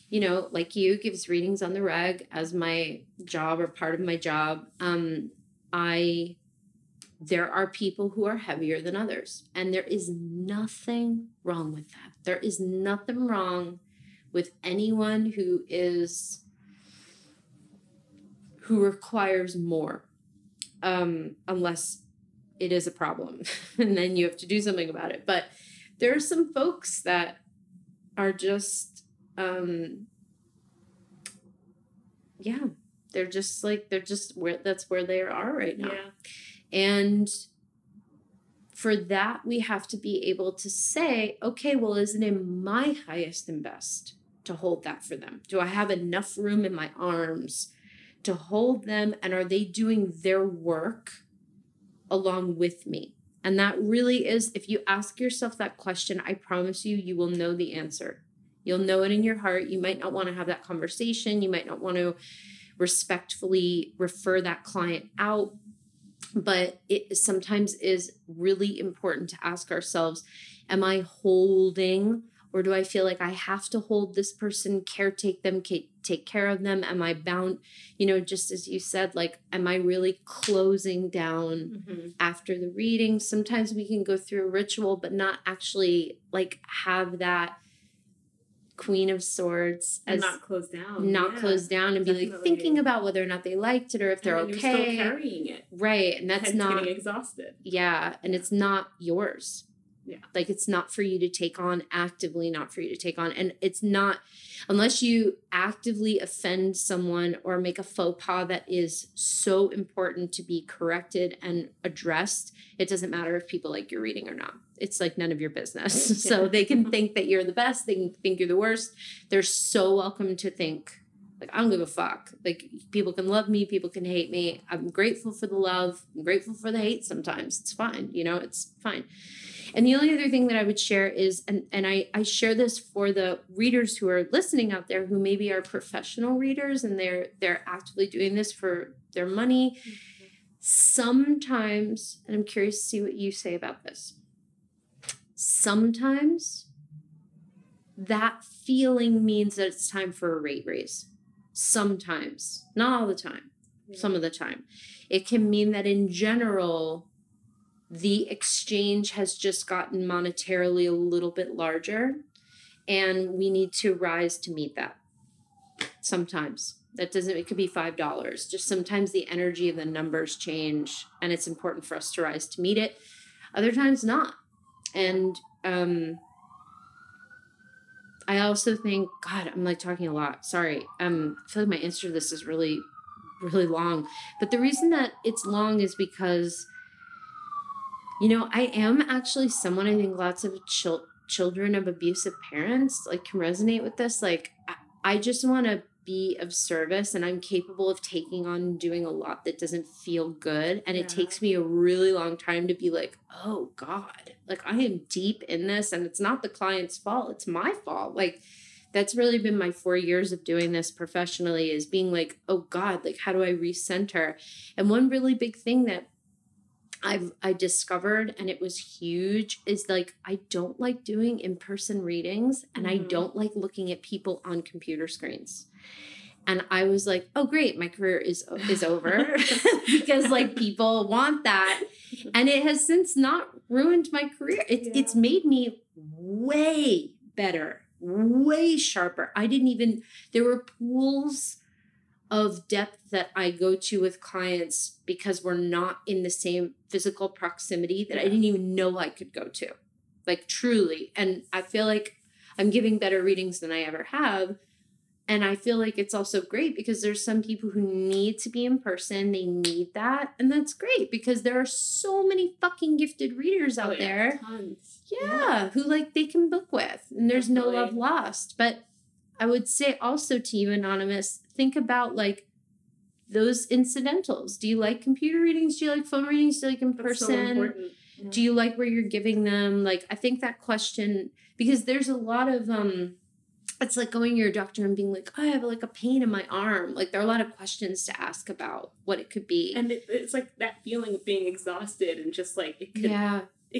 you know, like you, gives readings on the reg as my job or part of my job, there are people who are heavier than others, and there is nothing wrong with that. There is nothing wrong with anyone who requires more, unless it is a problem, and then you have to do something about it. But there are some folks that are just, they're just like, that's where they are right now. Yeah. And for that, we have to be able to say, okay, well, isn't it my highest and best to hold that for them? Do I have enough room in my arms to hold them? And are they doing their work along with me? And that really is, if you ask yourself that question, I promise you, you will know the answer. You'll know it in your heart. You might not want to have that conversation. You might not want to respectfully refer that client out. But it sometimes is really important to ask ourselves, am I holding, or do I feel like I have to hold this person, take care of them? Am I bound, just as you said, like, am I really closing down after the reading? Sometimes we can go through a ritual, but not actually like have that Queen of Swords as not closed down, and definitely be like thinking about whether or not they liked it, or if they're okay. You're still carrying it, right? And that's not getting exhausted. Yeah, and it's not yours. Yeah, like it's not for you to take on actively, not for you to take on, and it's not unless you actively offend someone or make a faux pas that is so important to be corrected and addressed. It doesn't matter if people like your reading or not. It's like none of your business. Yeah. So they can think that you're the best. They can think you're the worst. They're so welcome to think, like, I don't give a fuck. Like, people can love me. People can hate me. I'm grateful for the love. I'm grateful for the hate sometimes. It's fine. It's fine. And the only other thing that I would share is, and I share this for the readers who are listening out there who maybe are professional readers and they're actively doing this for their money. Mm-hmm. Sometimes, and I'm curious to see what you say about this, sometimes that feeling means that it's time for a rate raise. Sometimes, not all the time, Some of the time. It can mean that in general, the exchange has just gotten monetarily a little bit larger, and we need to rise to meet that. Sometimes. It could be $5. Just sometimes the energy of the numbers change, and it's important for us to rise to meet it. Other times not. And I also think, God, I'm like talking a lot. Sorry. I feel like my answer to this is really, really long. But the reason that it's long is because, you know, I am actually someone, I think lots of children of abusive parents like can resonate with this. Like, I just want to be of service, and I'm capable of taking on and doing a lot that doesn't feel good. And it takes me a really long time to be like, oh God, like I am deep in this, and it's not the client's fault. It's my fault. Like, that's really been my 4 years of doing this professionally, is being like, oh God, like how do I recenter? And one really big thing that I discovered, and it was huge, is like, I don't like doing in-person readings, and I don't like looking at people on computer screens. And I was like, oh great, my career is over because like people want that. And it has since not ruined my career. It's made me way better, way sharper. There were pools of depth that I go to with clients because we're not in the same physical proximity that I didn't even know I could go to, like truly. And I feel like I'm giving better readings than I ever have. And I feel like it's also great because there's some people who need to be in person. They need that. And that's great because there are so many fucking gifted readers out there. Tons. Yeah. Who like they can book with, and there's no love lost. But I would say also to you, Anonymous, think about like those incidentals. Do you like computer readings? Do you like phone readings? Do you like in person? So yeah. Do you like where you're giving them? Like, I think that question, because there's a lot of, it's like going to your doctor and being like, oh, I have like a pain in my arm. Like there are a lot of questions to ask about what it could be. And it's like that feeling of being exhausted and just like, it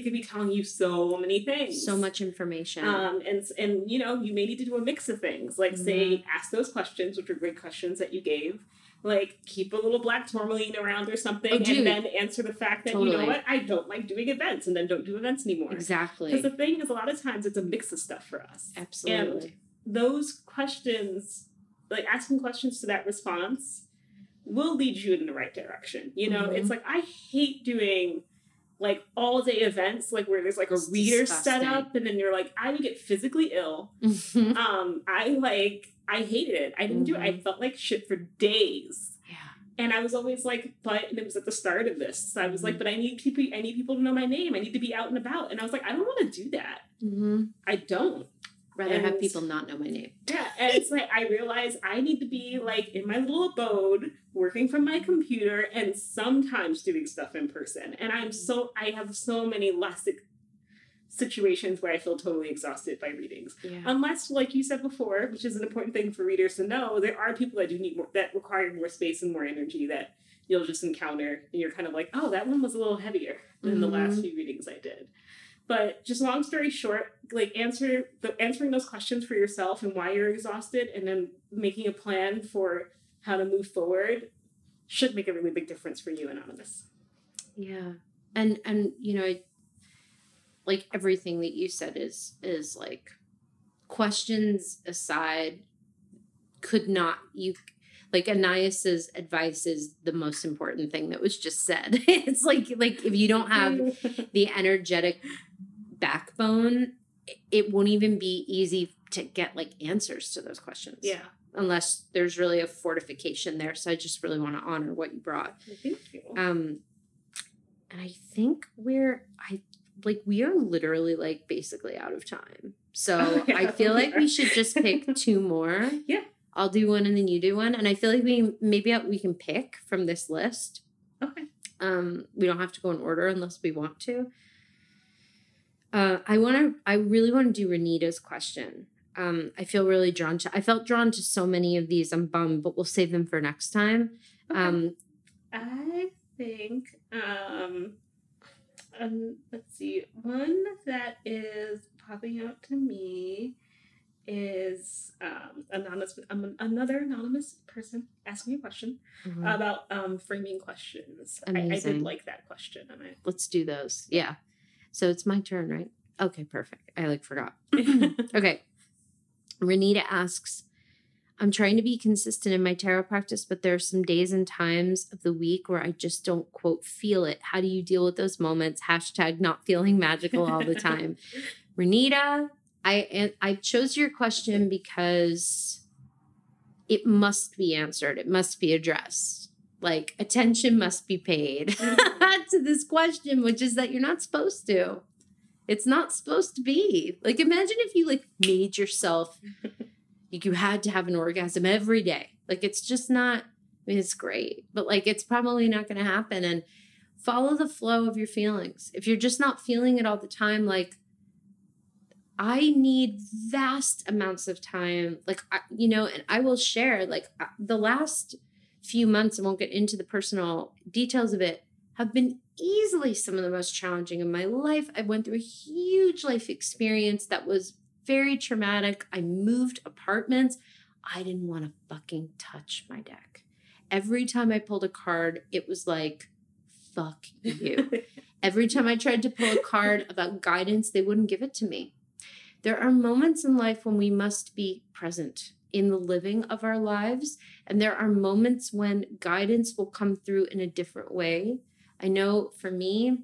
could be telling you so many things. So much information. And you know, you may need to do a mix of things. Like, say, ask those questions, which are great questions that you gave. Like, keep a little black tourmaline around or something. And then answer the fact that, you know what, I don't like doing events. And then don't do events anymore. Exactly. Because the thing is, a lot of times, it's a mix of stuff for us. Absolutely. And those questions, like asking questions to that response, will lead you in the right direction. You know, it's like, I hate doing... like all day events, like where there's like a reader set up, and then you're like, I would get physically ill. I hated it. I didn't do it. I felt like shit for days. Yeah. And I was always like, and it was at the start of this. So I was like, but I need people to know my name. I need to be out and about. And I was like, I don't want to do that. I don't. Rather have people not know my name. Yeah. And it's like, I realize I need to be like in my little abode, working from my computer, and sometimes doing stuff in person. And I have so many less situations where I feel totally exhausted by readings. Yeah. Unless, like you said before, which is an important thing for readers to know, there are people that do need more, that require more space and more energy that you'll just encounter. And you're kind of like, oh, that one was a little heavier than the last few readings I did. But just long story short, like answering those questions for yourself and why you're exhausted, and then making a plan for how to move forward should make a really big difference for you, Anonymous. Yeah. And you know, like everything that you said is like, questions aside, like Anais' advice is the most important thing that was just said. It's like if you don't have the energetic backbone, it won't even be easy to get like answers to those questions. Yeah. Unless there's really a fortification there. So I just really want to honor what you brought. Thank you. And I think we are literally like basically out of time. So I feel like we should just pick two more. Yeah. I'll do one and then you do one. And I feel like we can pick from this list. Okay. We don't have to go in order unless we want to. I really want to do Renita's question. I feel really I felt drawn to so many of these. I'm bummed, but we'll save them for next time. Okay. I think, let's see, one that is popping out to me is another anonymous person asked me a question about framing questions. I did like that question. Let's do those. Yeah. So it's my turn, right? Okay, perfect. I forgot. Okay. Renita asks, I'm trying to be consistent in my tarot practice, but there are some days and times of the week where I just don't, quote, feel it. How do you deal with those moments? Hashtag not feeling magical all the time. Renita, I chose your question because it must be answered. It must be addressed. Like, attention must be paid to this question, which is that you're not supposed to. It's not supposed to be. Like, imagine if you, like, made yourself... Like, you had to have an orgasm every day. Like, it's just not, I mean, it's great, but like, it's probably not going to happen. And follow the flow of your feelings. If you're just not feeling it all the time, like, I need vast amounts of time. Like, and I will share, like, the last few months, I won't get into the personal details of it, have been easily some of the most challenging in my life. I went through a huge life experience that was very traumatic. I moved apartments. I didn't want to fucking touch my deck. Every time I pulled a card, it was like, fuck you. Every time I tried to pull a card about guidance, they wouldn't give it to me. There are moments in life when we must be present in the living of our lives. And there are moments when guidance will come through in a different way. I know for me,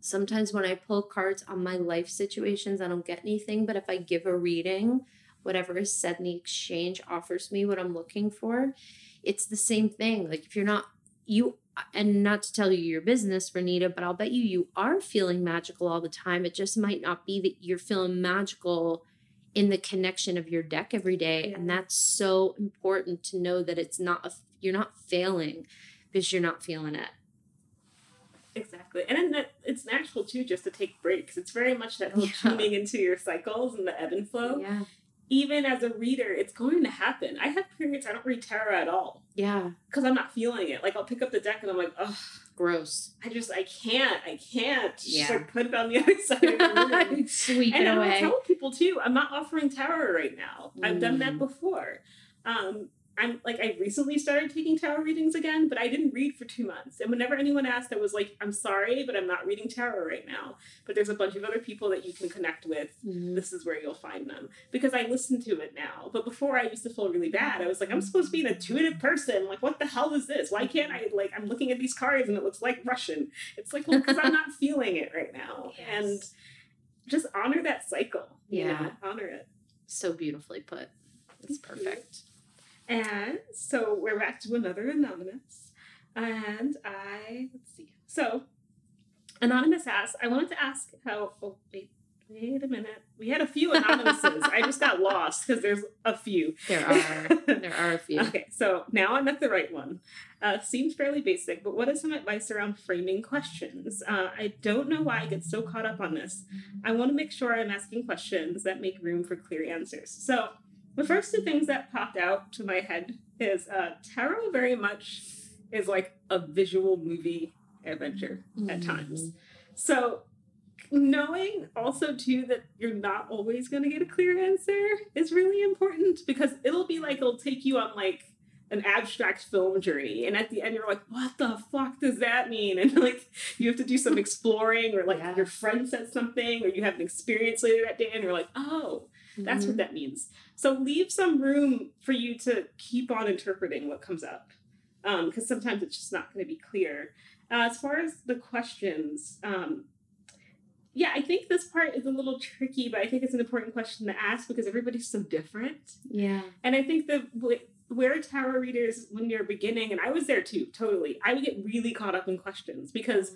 sometimes when I pull cards on my life situations, I don't get anything. But if I give a reading, whatever is said in the exchange offers me what I'm looking for. It's the same thing. Like, if you're not, and not to tell you your business, Renita, but I'll bet you are feeling magical all the time. It just might not be that you're feeling magical in the connection of your deck every day. Yeah. And that's so important to know that it's not, you're not failing because you're not feeling it. Exactly. And then it's natural, too, just to take breaks. It's very much that whole tuning into your cycles and the ebb and flow. Yeah. Even as a reader, it's going to happen. I have periods I don't read tarot at all. Yeah. Because I'm not feeling it. Like, I'll pick up the deck and I'm like, ugh. Gross. I can't. Yeah. Just put it on the other side of the room. Sweep it away. And I tell people, too, I'm not offering tarot right now. I've done that before. I recently started taking tarot readings again, but I didn't read for 2 months. And whenever anyone asked, I was like, I'm sorry, but I'm not reading tarot right now. But there's a bunch of other people that you can connect with. Mm-hmm. This is where you'll find them. Because I listen to it now. But before, I used to feel really bad. I was like, I'm supposed to be an intuitive person. Like, what the hell is this? Why can't I, like, I'm looking at these cards and it looks like Russian. It's like, well, because I'm not feeling it right now. Yes. And just honor that cycle. Yeah. You know? Honor it. So beautifully put. It's perfect. And so we're back to another anonymous. And anonymous asks, I wanted to ask how, wait a minute. We had a few anonymouses. I just got lost because there's a few. There are a few. Okay. So now I'm at the right one. Seems fairly basic, but what is some advice around framing questions? I don't know why I get so caught up on this. I want to make sure I'm asking questions that make room for clear answers. So, the first two things that popped out to my head is tarot very much is like a visual movie adventure at times. So knowing also, too, that you're not always going to get a clear answer is really important, because it'll take you on like an abstract film journey. And at the end, you're like, what the fuck does that mean? And like, you have to do some exploring, or like your friend said something, or you have an experience later that day and you're like, oh, that's what that means. So leave some room for you to keep on interpreting what comes up, because sometimes it's just not going to be clear. As far as the questions, I think this part is a little tricky, but I think it's an important question to ask because everybody's so different. Yeah. And I think where tarot readers, when you're beginning, and I was there too, totally, I would get really caught up in questions because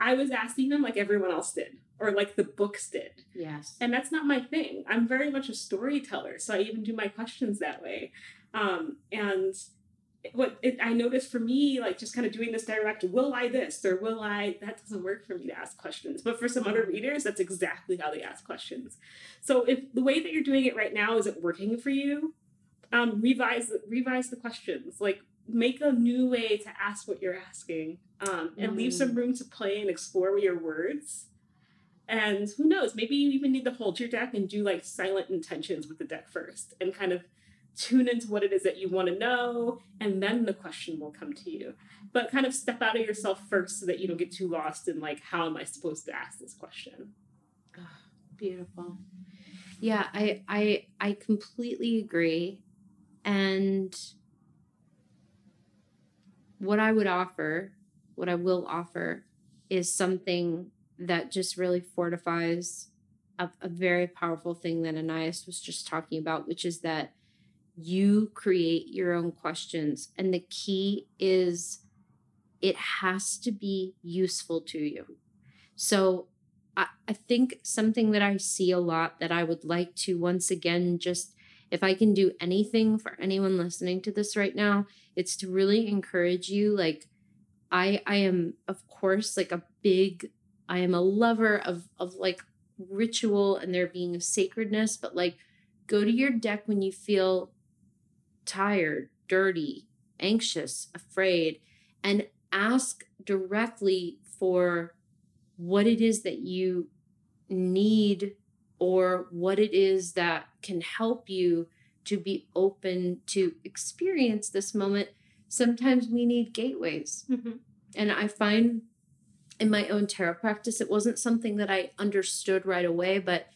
I was asking them like everyone else did, or like the books did. Yes. And that's not my thing. I'm very much a storyteller, so I even do my questions that way. And I noticed for me, like just kind of doing this direct, will I this or will I, that doesn't work for me to ask questions. But for some other readers, that's exactly how they ask questions. So if the way that you're doing it right now isn't working for you, revise the questions. Like, make a new way to ask what you're asking, and leave some room to play and explore with your words. And who knows, maybe you even need to hold your deck and do like silent intentions with the deck first and kind of tune into what it is that you want to know. And then the question will come to you, but kind of step out of yourself first so that you don't get too lost in like, how am I supposed to ask this question? Oh, beautiful. Yeah, I completely agree. And what I would offer, what I will offer, is something that just really fortifies a very powerful thing that Anais was just talking about, which is that you create your own questions. And the key is it has to be useful to you. So I think something that I see a lot that I would like to, once again, just if I can do anything for anyone listening to this right now, it's to really encourage you. Like I am, of course, like I am a lover of like ritual and there being a sacredness, but like go to your deck when you feel tired, dirty, anxious, afraid, and ask directly for what it is that you need or what it is that can help you to be open to experience this moment. Sometimes we need gateways. Mm-hmm. And I find in my own tarot practice, it wasn't something that I understood right away, but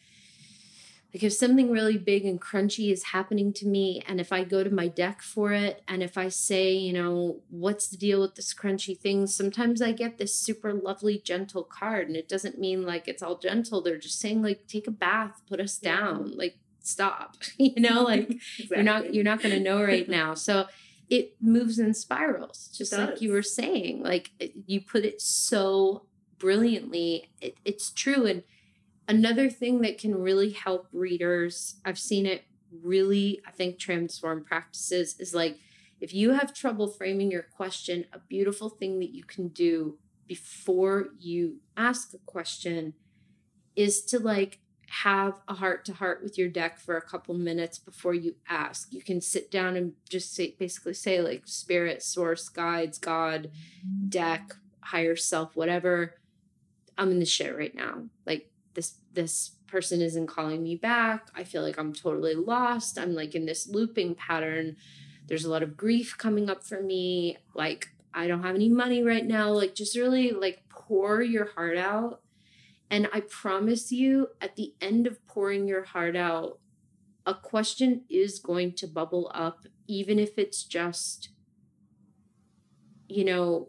like if something really big and crunchy is happening to me, and if I go to my deck for it, and if I say, you know, what's the deal with this crunchy thing? Sometimes I get this super lovely, gentle card, and it doesn't mean like it's all gentle. They're just saying like, take a bath, put us down, like stop, you know, like exactly. you're not going to know right now. So it moves in spirals, just like you were saying, like you put it so brilliantly. It's true. And another thing that can really help readers, I've seen it really, I think, transform practices, is like if you have trouble framing your question, a beautiful thing that you can do before you ask a question is to like have a heart-to-heart with your deck for a couple minutes before you ask. You can sit down and just say, basically say like spirit, source, guides, God, deck, higher self, whatever. I'm in the shit right now. Like, this person isn't calling me back. I feel like I'm totally lost. I'm like in this looping pattern. There's a lot of grief coming up for me. Like I don't have any money right now. Like just really like pour your heart out. And I promise you, at the end of pouring your heart out, a question is going to bubble up, even if it's just, you know,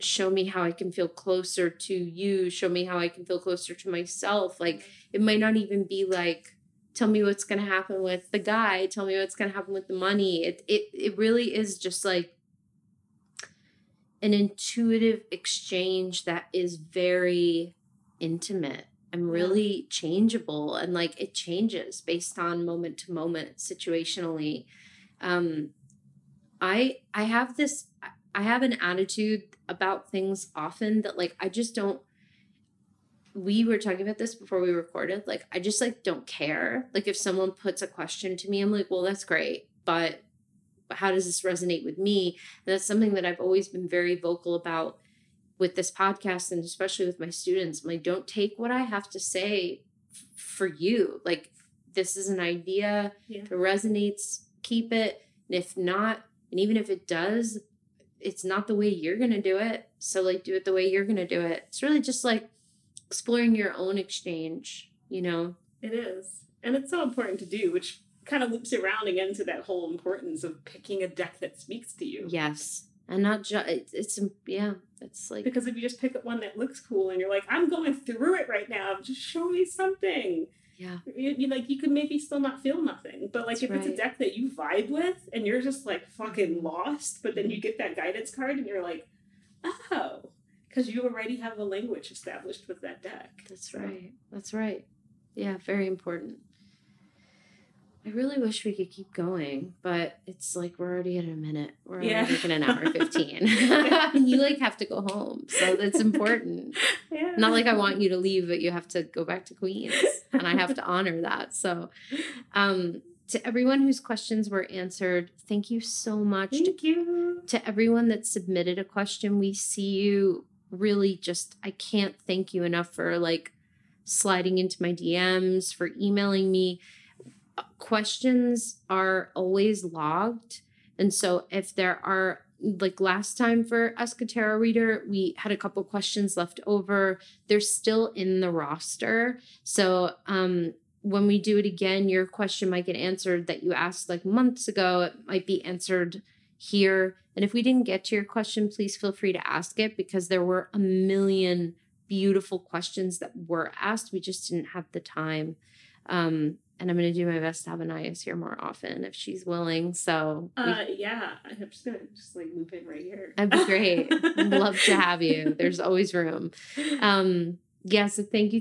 show me how I can feel closer to you. Show me how I can feel closer to myself. Like it might not even be like, tell me what's going to happen with the guy. Tell me what's going to happen with the money. It really is just like an intuitive exchange that is very intimate and really changeable. And like it changes based on moment to moment, situationally. I have an attitude about things often that like, I just don't, we were talking about this before we recorded. Like, I just like, don't care. Like if someone puts a question to me, I'm like, well, that's great. But how does this resonate with me? And that's something that I've always been very vocal about with this podcast. And especially with my students, like, don't take what I have to say for you. Like this is an idea. Yeah. If it resonates, keep it. And if not, and even if it does, it's not the way you're going to do it. So like do it the way you're going to do it. It's really just like exploring your own exchange, you know? It is. And it's so important to do, which kind of loops around again to that whole importance of picking a deck that speaks to you. Yes. And not just, it's like. Because if you just pick up one that looks cool and you're like, I'm going through it right now. Just show me something. Yeah. You like, you could maybe still not feel nothing, but like that's if right. It's a deck that you vibe with and you're just like fucking lost, but then you get that guidance card and you're like, oh, because you already have a language established with that deck. That's right. That's right. Yeah. Very important. I really wish we could keep going, but it's like, we're already at a minute. We're already at an hour 15. You like have to go home. So that's important. Yeah. Not like I want you to leave, but you have to go back to Queens and I have to honor that. So to everyone whose questions were answered, thank you so much. Thank you. To everyone that submitted a question, we see you. Really just, I can't thank you enough for like sliding into my DMs, for emailing me. Questions are always logged. And so if there are, like last time for Ask a Tarot Reader, we had a couple questions left over. They're still in the roster. So when we do it again, your question might get answered that you asked like months ago. It might be answered here. And if we didn't get to your question, please feel free to ask it, because there were a million beautiful questions that were asked. We just didn't have the time. And I'm going to do my best to have Anaya's here more often if she's willing. So yeah, I'm just going to like move in right here. That'd be great. I'd love to have you. There's always room. Yeah. So thank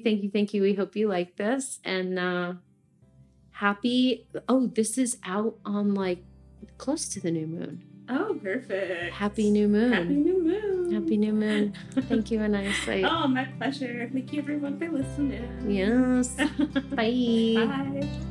you. We hope you like this, and happy. Oh, this is out on like close to the new moon. Oh, perfect. Happy new moon. Thank you, Anaya. Oh, my pleasure. Thank you, everyone, for listening. Yes. Bye. Bye.